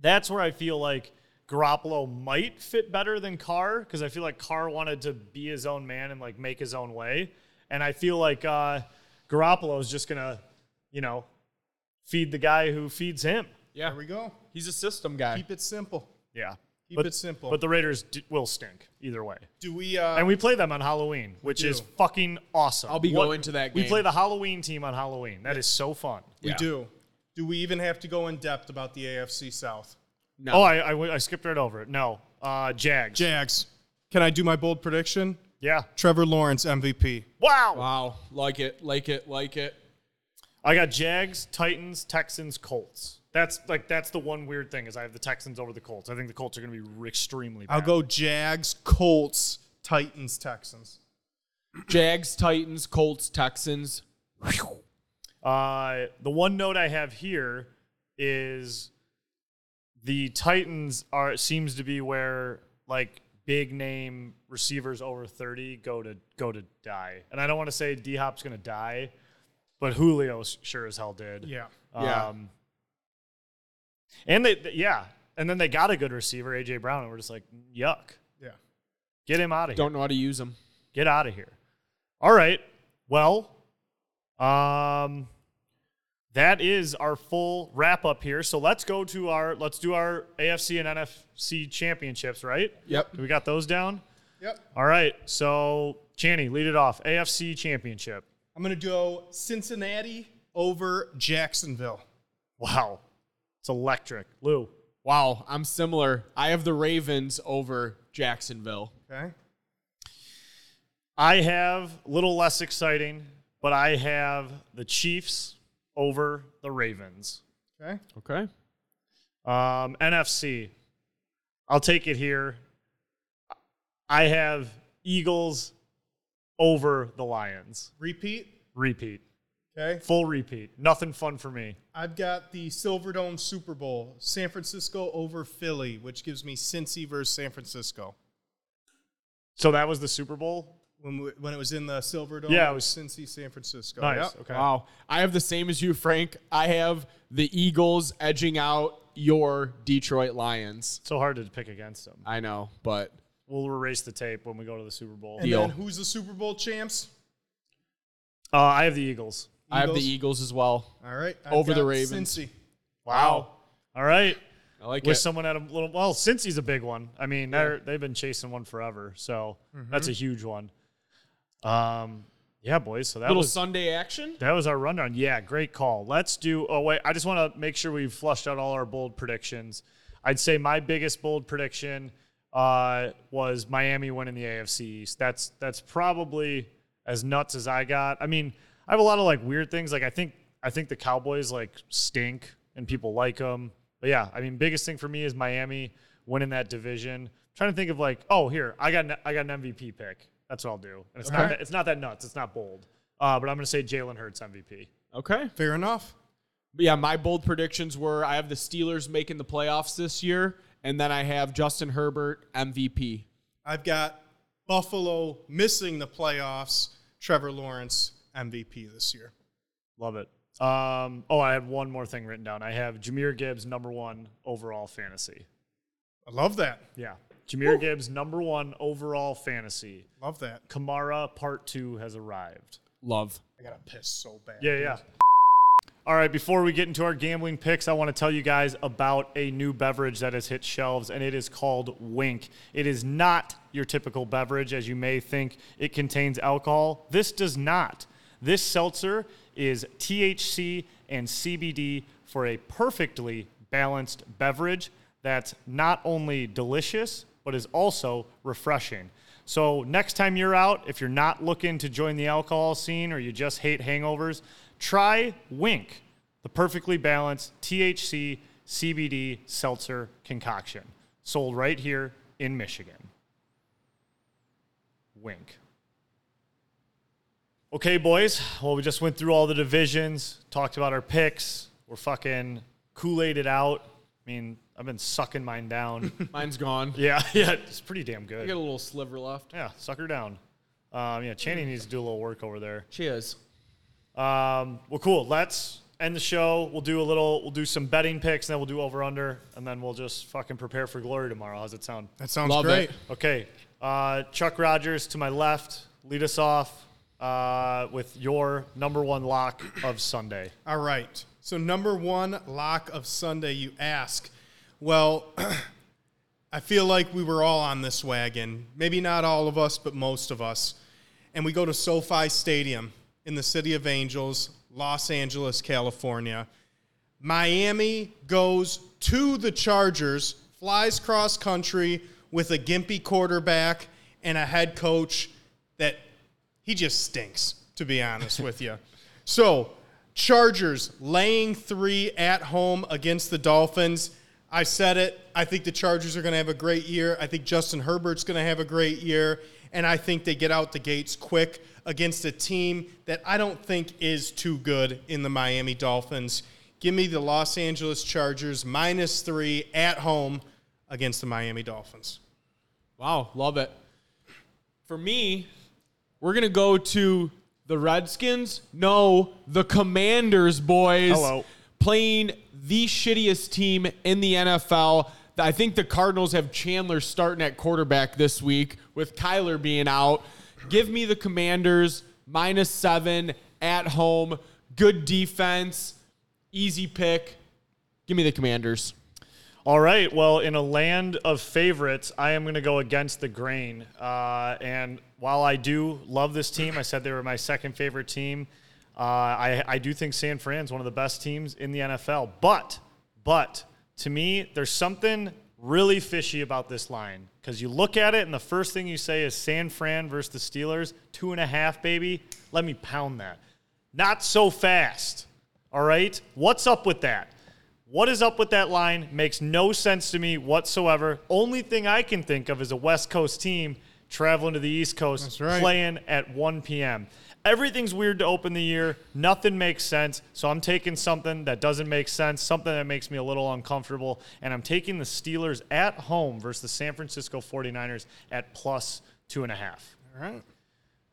that's where I feel like Garoppolo might fit better than Carr, because I feel like Carr wanted to be his own man and, like, make his own way. And I feel like uh, Garoppolo is just going to, you know, feed the guy who feeds him. Yeah. There we go. He's a system guy. Keep it simple. Yeah. Keep but, it simple. But the Raiders d- will stink either way. Do we? Uh, and we play them on Halloween, which do. is fucking awesome. I'll be what, going to that game. We play the Halloween team on Halloween. That yeah. is so fun. We yeah. do. Do we even have to go in depth about the A F C South? No. Oh, I, I, I skipped right over it. No. Uh, Jags. Jags. Can I do my bold prediction? Yeah. Trevor Lawrence, M V P. Wow. Wow. Like it, like it, like it. I got Jags, Titans, Texans, Colts. That's like that's the one weird thing is I have the Texans over the Colts. I think the Colts are going to be extremely bad. I'll go Jags, Colts, Titans, Texans. Jags, Titans, Colts, Texans. Uh, the one note I have here is the Titans are seems to be where like big name receivers over thirty go to go to die. And I don't want to say D Hop's going to die, but Julio sure as hell did. Yeah. Um, yeah. And they, they, yeah, and then they got a good receiver, A J. Brown, and we're just like, yuck. Yeah. Get him out of here. Don't know how to use him. Get out of here. All right. Well, um, that is our full wrap-up here. So let's go to our, let's do our A F C and N F C championships, right? Yep. We got those down? Yep. All right. So, Channy, lead it off. A F C championship. I'm going to go Cincinnati over Jacksonville. Wow. It's electric. Lou. Wow, I'm similar. I have the Ravens over Jacksonville. Okay. I have a little less exciting, but I have the Chiefs over the Ravens. Okay. Okay. Um, N F C. I'll take it here. I have Eagles over the Lions. Repeat? Repeat. Okay. Full repeat. Nothing fun for me. I've got the Silverdome Super Bowl, San Francisco over Philly, which gives me Cincy versus San Francisco. So that was the Super Bowl? When we, when it was in the Silverdome? Yeah, it was Cincy, San Francisco. Nice. Yep. Okay. Wow. I have the same as you, Frank. I have the Eagles edging out your Detroit Lions. So hard to pick against them. I know, but... We'll erase the tape when we go to the Super Bowl. And Deal. Then who's the Super Bowl champs? Uh, I have the Eagles. Eagles. I have the Eagles as well. All right. I've Over the Ravens. Cincy. Wow. All right. I like Wish it. someone had a little – well, Cincy's a big one. I mean, yeah. they're, they've been chasing one forever, so mm-hmm. that's a huge one. Um, Yeah, boys. So that little was – Little Sunday action? That was our rundown. Yeah, great call. Let's do – oh, wait. I just want to make sure we've flushed out all our bold predictions. I'd say my biggest bold prediction – Uh, was Miami winning the A F C East. That's that's probably as nuts as I got. I mean, I have a lot of like weird things. Like I think I think the Cowboys like stink and people like them. But yeah, I mean, biggest thing for me is Miami winning that division. I'm trying to think of like, oh here, I got an, I got an M V P pick. That's what I'll do. And it's okay. not that, it's not that nuts. It's not bold. Uh, but I'm gonna say Jalen Hurts M V P. Okay, fair enough. But yeah, my bold predictions were I have the Steelers making the playoffs this year. And then I have Justin Herbert, M V P. I've got Buffalo missing the playoffs, Trevor Lawrence, M V P this year. Love it. Um, oh, I had one more thing written down. I have Jameer Gibbs, number one overall fantasy. I love that. Yeah. Jameer Woo. Gibbs, number one overall fantasy. Love that. Kamara, part two, has arrived. Love. I got to piss so bad. Yeah, yeah. All right, before we get into our gambling picks, I want to tell you guys about a new beverage that has hit shelves, and it is called Wink. It is not your typical beverage, as you may think. It contains alcohol. This does not. This seltzer is T H C and C B D for a perfectly balanced beverage that's not only delicious, but is also refreshing. So next time you're out, if you're not looking to join the alcohol scene or you just hate hangovers, try Wink, the perfectly balanced T H C, C B D seltzer concoction. Sold right here in Michigan. Wink. Okay, boys. Well, we just went through all the divisions, talked about our picks. We're fucking Kool-Aided out. I mean, I've been sucking mine down. Mine's gone. Yeah, yeah, it's pretty damn good. I got a little sliver left. Yeah, suck her down. Um, yeah, Channy needs to do a little work over there. Cheers. Um, well, cool. Let's end the show. We'll do a little, we'll do some betting picks and then we'll do over under and then we'll just fucking prepare for glory tomorrow. How's it sound? That sounds Love great. It. Okay. Uh, Chuck Rogers to my left, lead us off, uh, with your number one lock of Sunday. All right. So number one lock of Sunday, you ask, well, I feel like we were all on this wagon, maybe not all of us, but most of us. And we go to SoFi Stadium. In the City of Angels, Los Angeles, California. Miami goes to the Chargers, flies cross country with a gimpy quarterback and a head coach that he just stinks, to be honest with you. So, Chargers laying three at home against the Dolphins. I said it. I think the Chargers are going to have a great year. I think Justin Herbert's going to have a great year. And I think they get out the gates quick against a team that I don't think is too good in the Miami Dolphins. Give me the Los Angeles Chargers minus three at home against the Miami Dolphins. Wow, love it. For me, we're going to go to the Redskins. No, the Commanders, boys. Hello. Playing the shittiest team in the N F L. I think the Cardinals have Chandler starting at quarterback this week with Kyler being out. Give me the Commanders, minus seven, at home, good defense, easy pick. Give me the Commanders. All right, well, in a land of favorites, I am going to go against the grain. Uh, and while I do love this team, I said they were my second favorite team, uh, I, I do think San Fran's one of the best teams in the N F L. But, but... to me, there's something really fishy about this line because you look at it and the first thing you say is San Fran versus the Steelers, two and a half, baby. Let me pound that. Not so fast, all right? What's up with that? What is up with that line? Makes no sense to me whatsoever. Only thing I can think of is a West Coast team traveling to the East Coast, That's right. playing at one p.m. Everything's weird to open the year. Nothing makes sense. So I'm taking something that doesn't make sense, something that makes me a little uncomfortable, and I'm taking the Steelers at home versus the San Francisco forty-niners at plus two and a half. All right.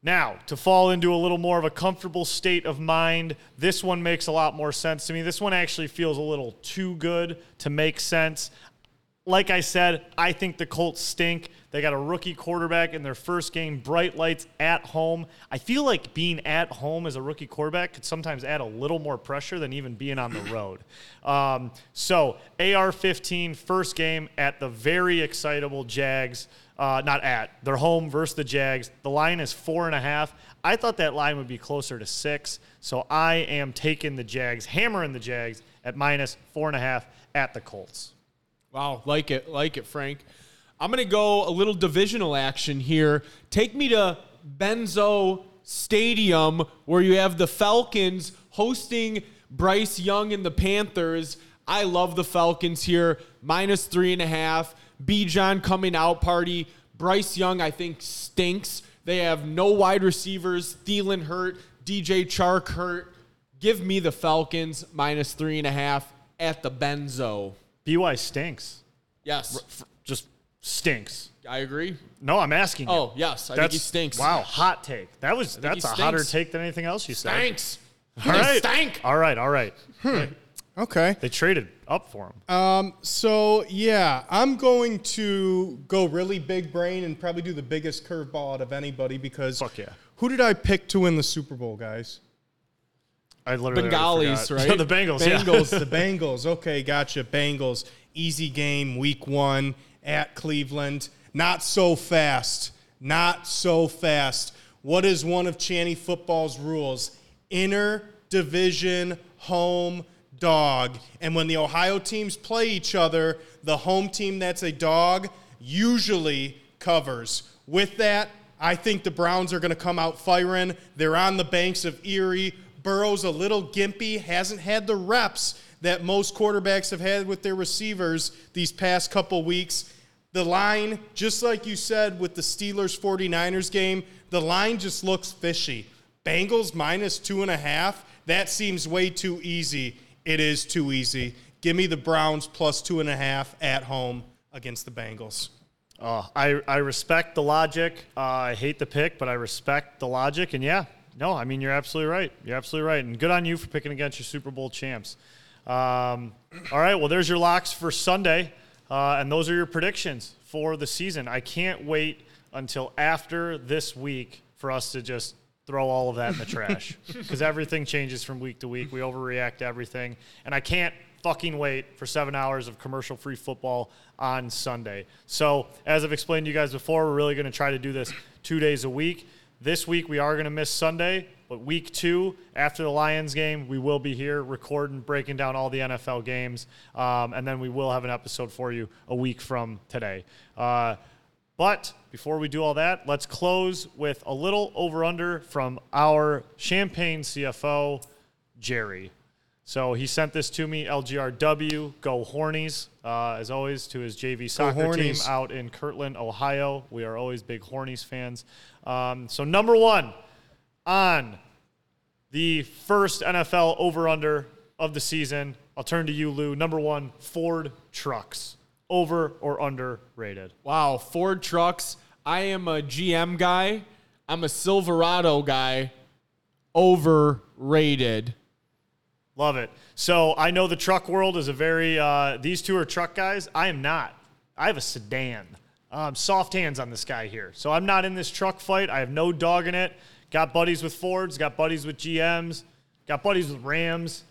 Now, to fall into a little more of a comfortable state of mind, this one makes a lot more sense to me. This one actually feels a little too good to make sense. Like I said, I think the Colts stink. They got a rookie quarterback in their first game, bright lights at home. I feel like being at home as a rookie quarterback could sometimes add a little more pressure than even being on the road. Um, so, A R fifteen, first game at the very excitable Jags. Uh, not at. They're home versus the Jags. The line is four and a half. I thought that line would be closer to six, so I am taking the Jags, hammering the Jags at minus four and a half at the Colts. Wow, like it, like it, Frank. I'm going to go a little divisional action here. Take me to Benzo Stadium where you have the Falcons hosting Bryce Young and the Panthers. I love the Falcons here. Minus three and a half. Bijan coming out party. Bryce Young, I think, stinks. They have no wide receivers. Thielen hurt. D J Chark hurt. Give me the Falcons. Minus three and a half at the Benzo. B Y stinks. Yes. R- just stinks. I agree. No, I'm asking you. Oh, yes. I that's, think he stinks. Wow, hot take. That was That's a hotter take than anything else you said. Stinks. All they right. stank. All right, all right. Hmm. Okay. They traded up for him. Um. So, yeah, I'm going to go really big brain and probably do the biggest curveball out of anybody because Fuck yeah. who did I pick to win the Super Bowl, guys? I literally Bengalis, right? No, the Bengals, Bengals, yeah. the Bengals. Okay, gotcha. Bengals. Easy game, week one at Cleveland. Not so fast. Not so fast. What is one of Channy Football's rules? Inter-division home dog. And when the Ohio teams play each other, the home team that's a dog usually covers. With that, I think the Browns are going to come out firing. They're on the banks of Erie. Burrow's a little gimpy, hasn't had the reps that most quarterbacks have had with their receivers these past couple weeks. The line, just like you said with the Steelers forty-niners game, the line just looks fishy. Bengals minus two and a half, that seems way too easy. It is too easy. Give me the Browns plus two and a half at home against the Bengals. Uh, I, I respect the logic. Uh, I hate the pick, but I respect the logic, and yeah. No, I mean, you're absolutely right. You're absolutely right. And good on you for picking against your Super Bowl champs. Um, all right, well, there's your locks for Sunday. Uh, and those are your predictions for the season. I can't wait until after this week for us to just throw all of that in the trash. Because everything changes from week to week. We overreact to everything. And I can't fucking wait for seven hours of commercial-free football on Sunday. So, as I've explained to you guys before, we're really going to try to do this two days a week. This week, we are going to miss Sunday, but week two, after the Lions game, we will be here recording, breaking down all the N F L games, um, and then we will have an episode for you a week from today. Uh, but before we do all that, let's close with a little over-under from our Champagne C F O, Jerry. So he sent this to me, L G R W, go Hornies, uh, as always, to his J V soccer team out in Kirtland, Ohio. We are always big Hornies fans. Um, so number one on the first N F L over-under of the season, I'll turn to you, Lou. Number one, Ford trucks, over or underrated? Wow, Ford trucks. I am a G M guy. I'm a Silverado guy. Overrated. Love it. So I know the truck world is a very, uh, these two are truck guys. I am not. I have a sedan. Um, soft hands on this guy here. So I'm not in this truck fight. I have no dog in it. Got buddies with Fords. Got buddies with G Ms. Got buddies with Rams.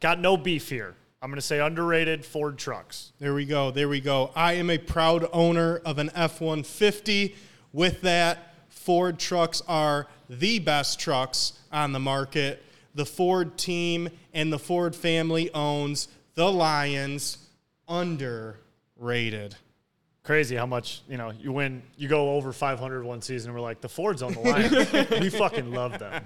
Got no beef here. I'm going to say underrated Ford trucks. There we go. There we go. I am a proud owner of an F one fifty. With that, Ford trucks are the best trucks on the market. The Ford team and the Ford family owns the Lions. Underrated. Crazy how much, you know, you win, you go over five hundred one season, and we're like, the Fords own the Lions. We fucking love them.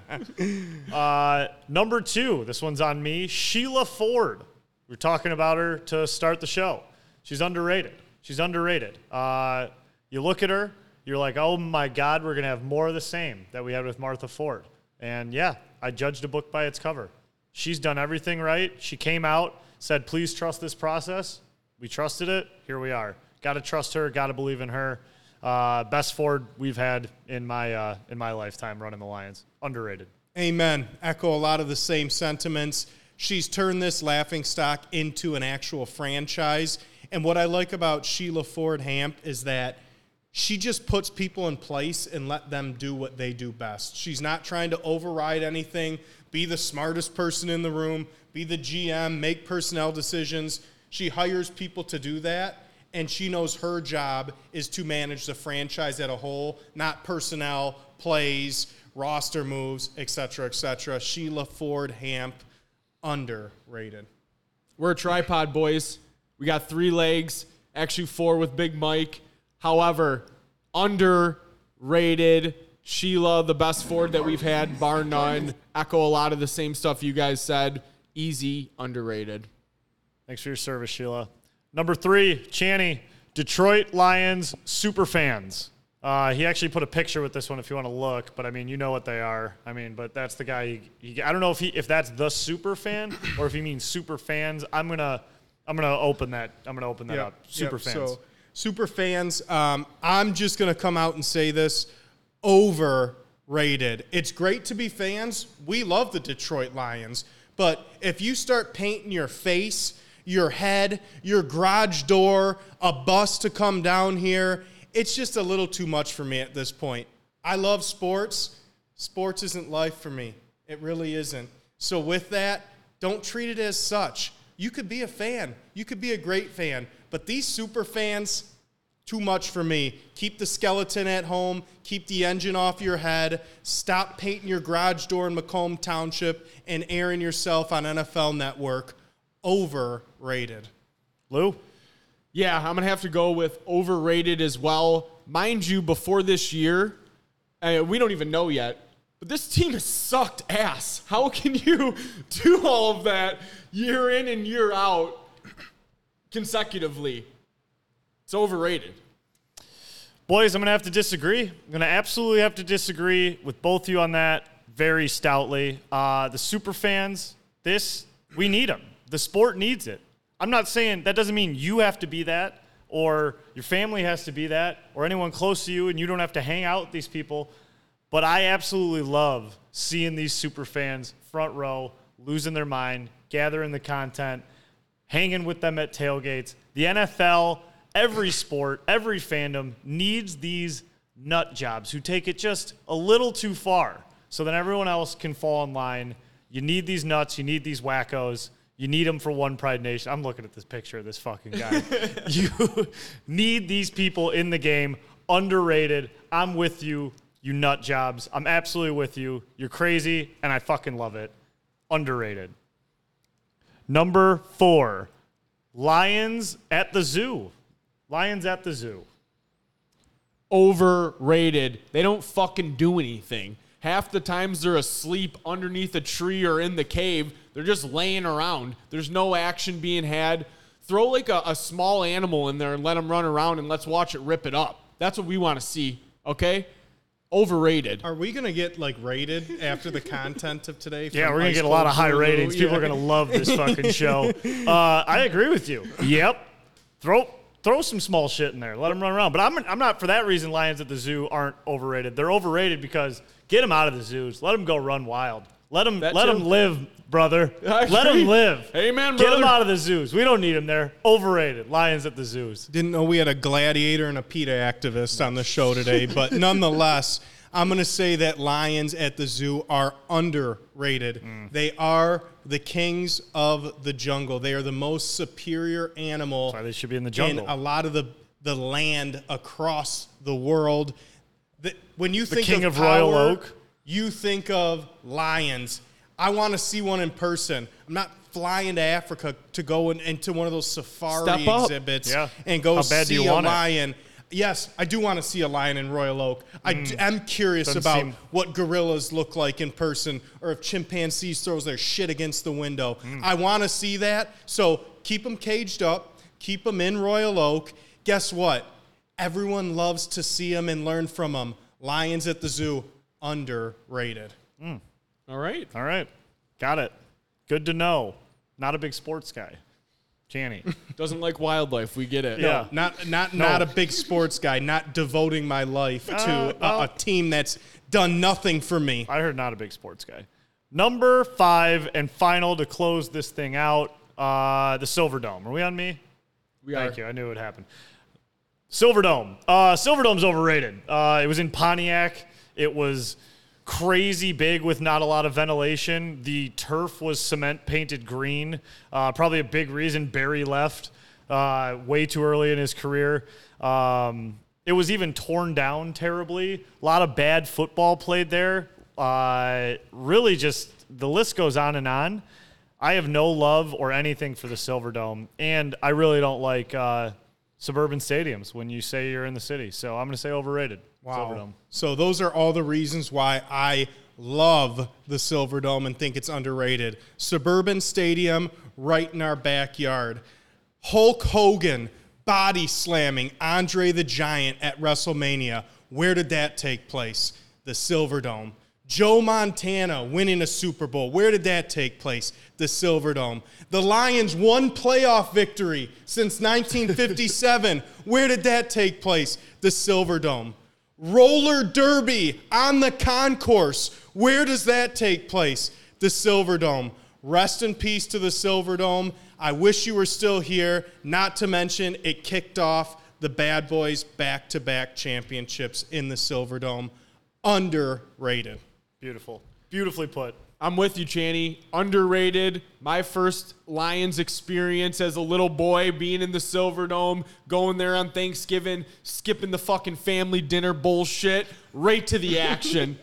Uh, number two, this one's on me. Sheila Ford We were talking about her to start the show. She's underrated. She's underrated. Uh, you look at her, you're like, oh, my God, we're going to have more of the same that we had with Martha Ford. And, yeah, I judged a book by its cover. She's done everything right. She came out, said, please trust this process. We trusted it. Here we are. Got to trust her. Got to believe in her. Uh, best Ford we've had in my uh, in my lifetime running the Lions. Underrated. Amen. Echo a lot of the same sentiments. She's turned this laughingstock into an actual franchise. And what I like about Sheila Ford Hamp is that she just puts people in place and let them do what they do best. She's not trying to override anything, be the smartest person in the room, be the G M, make personnel decisions. She hires people to do that, and she knows her job is to manage the franchise as a whole, not personnel, plays, roster moves, et cetera, et cetera. Sheila Ford Hamp, underrated. We're a tripod, boys. We got three legs, actually four with Big Mike. However, underrated Sheila, the best Ford that we've had, bar none. Echo a lot of the same stuff you guys said. Easy, underrated. Thanks for your service, Sheila. Number three, Channy, Detroit Lions superfans. Uh, he actually put a picture with this one if you want to look, but, I mean, you know what they are. I mean, but that's the guy. He, he, I don't know if he if that's the super fan or if he means super fans. I'm going to I'm gonna open that, I'm gonna open that yep. up. Super yep. fans. So, super fans, um, I'm just going to come out and say this, overrated. It's great to be fans. We love the Detroit Lions. But if you start painting your face, your head, your garage door, a bus to come down here, it's just a little too much for me at this point. I love sports. Sports isn't life for me. It really isn't. So with that, don't treat it as such. You could be a fan. You could be a great fan. But these super fans, too much for me. Keep the skeleton at home. Keep the engine off your head. Stop painting your garage door in Macomb Township and airing yourself on N F L Network. Overrated. Lou? Yeah, I'm going to have to go with overrated as well. Mind you, before this year, uh, we don't even know yet, but this team has sucked ass. How can you do all of that year in and year out consecutively? It's overrated. Boys, I'm going to have to disagree. I'm going to absolutely have to disagree with both of you on that very stoutly. Uh, the super fans, this, we need them. The sport needs it. I'm not saying that doesn't mean you have to be that or your family has to be that or anyone close to you and you don't have to hang out with these people. But I absolutely love seeing these super fans front row, losing their mind, gathering the content, hanging with them at tailgates. The N F L, every sport, every fandom needs these nut jobs who take it just a little too far so that everyone else can fall in line. You need these nuts. You need these wackos. You need them for one Pride Nation. I'm looking at this picture of this fucking guy. You need these people in the game. Underrated. I'm with you, you nut jobs. I'm absolutely with you. You're crazy, and I fucking love it. Underrated. Number four, Lions at the Zoo. Lions at the Zoo. Overrated. They don't fucking do anything. Half the times they're asleep underneath a tree or in the cave. They're just laying around. There's no action being had. Throw like a, a small animal in there and let them run around and let's watch it rip it up. That's what we want to see, okay? Overrated. Are we going to get, like, rated after the content of today? Yeah, we're going to get a lot of high ratings. Yeah. People are going to love this fucking show. uh, I agree with you. Yep. Throw... Throw some small shit in there. Let them run around. But I'm I'm not, for that reason, Lions at the Zoo aren't overrated. They're overrated because get them out of the zoos. Let them go run wild. Let them, let them live, brother. Let them live. Amen, brother. Get them out of the zoos. We don't need them there. Overrated. Lions at the zoos. Didn't know we had a gladiator and a PETA activist on the show today. But nonetheless, I'm going to say that Lions at the Zoo are underrated. Mm. They are the kings of the jungle. They are the most superior animal. That's why they should be in the jungle. In a lot of the, the land across the world. The, when you the think king of, of power, Royal Oak, you think of lions. I want to see one in person. I'm not flying to Africa to go in, into one of those safari exhibits yeah. and go see a lion. It? yes, I do want to see a lion in Royal Oak. I mm. d- am curious Doesn't about seem... what gorillas look like in person, or if chimpanzees throws their shit against the window. Mm. I want to see that. So keep them caged up. Keep them in Royal Oak. Guess what? Everyone loves to see them and learn from them. Lions at the zoo, underrated. Mm. All right. All right. Got it. Good to know. Not a big sports guy. Channy. Doesn't like wildlife. We get it. Yeah. No, not not no. not a big sports guy. Not devoting my life uh, to well, a, a team that's done nothing for me. I heard not a big sports guy. Number five and final to close this thing out, uh, the Silverdome. Are we on me? We Thank are. Thank you. I knew it would happen. Silverdome. Uh, Silverdome's overrated. Uh, it was in Pontiac. It was crazy big with not a lot of ventilation. The turf was cement painted green. Uh, probably a big reason Barry left uh, way too early in his career. Um, it was even torn down terribly. A lot of bad football played there. Uh, really just the list goes on and on. I have no love or anything for the Silverdome. And I really don't like uh, suburban stadiums when you say you're in the city. So I'm going to say overrated. Wow. So those are all the reasons why I love the Silverdome and think it's underrated. Suburban stadium right in our backyard. Hulk Hogan body slamming Andre the Giant at WrestleMania. Where did that take place? The Silverdome. Joe Montana winning a Super Bowl. Where did that take place? The Silverdome. The Lions' one playoff victory since nineteen fifty-seven. Where did that take place? The Silverdome. Roller derby on the concourse. Where does that take place? The Silverdome. Rest in peace to the Silverdome. I wish you were still here. Not to mention, it kicked off the Bad Boys back-to-back championships in the Silverdome. Underrated. Beautiful. Beautifully put. I'm with you, Channy. Underrated. My first Lions experience as a little boy, being in the Silverdome, going there on Thanksgiving, skipping the fucking family dinner bullshit, right to the action.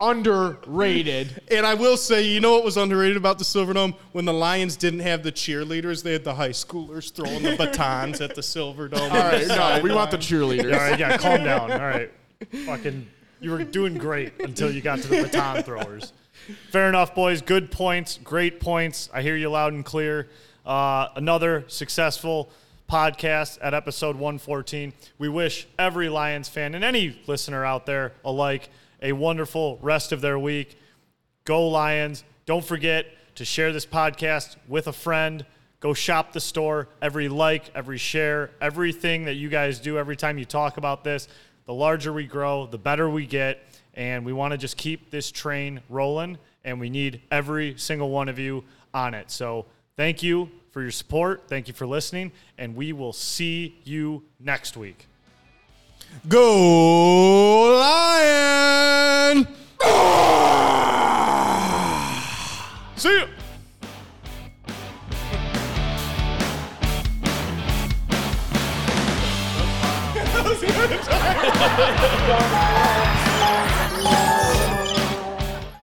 Underrated. And I will say, you know what was underrated about the Silverdome? When the Lions didn't have the cheerleaders, they had the high schoolers throwing the batons at the Silverdome. All right, no, we want the cheerleaders. All right, yeah, calm down. All right. Fucking, you were doing great until you got to the baton throwers. Fair enough, boys. Good points. Great points. I hear you loud and clear. Uh, another successful podcast at episode one fourteen. We wish every Lions fan and any listener out there alike a wonderful rest of their week. Go Lions. Don't forget to share this podcast with a friend. Go shop the store. Every like, every share, everything that you guys do every time you talk about this, the larger we grow, the better we get. And we want to just keep this train rolling, and we need every single one of you on it. So thank you for your support. Thank you for listening, and we will see you next week. Go Lion! See ya! That was good.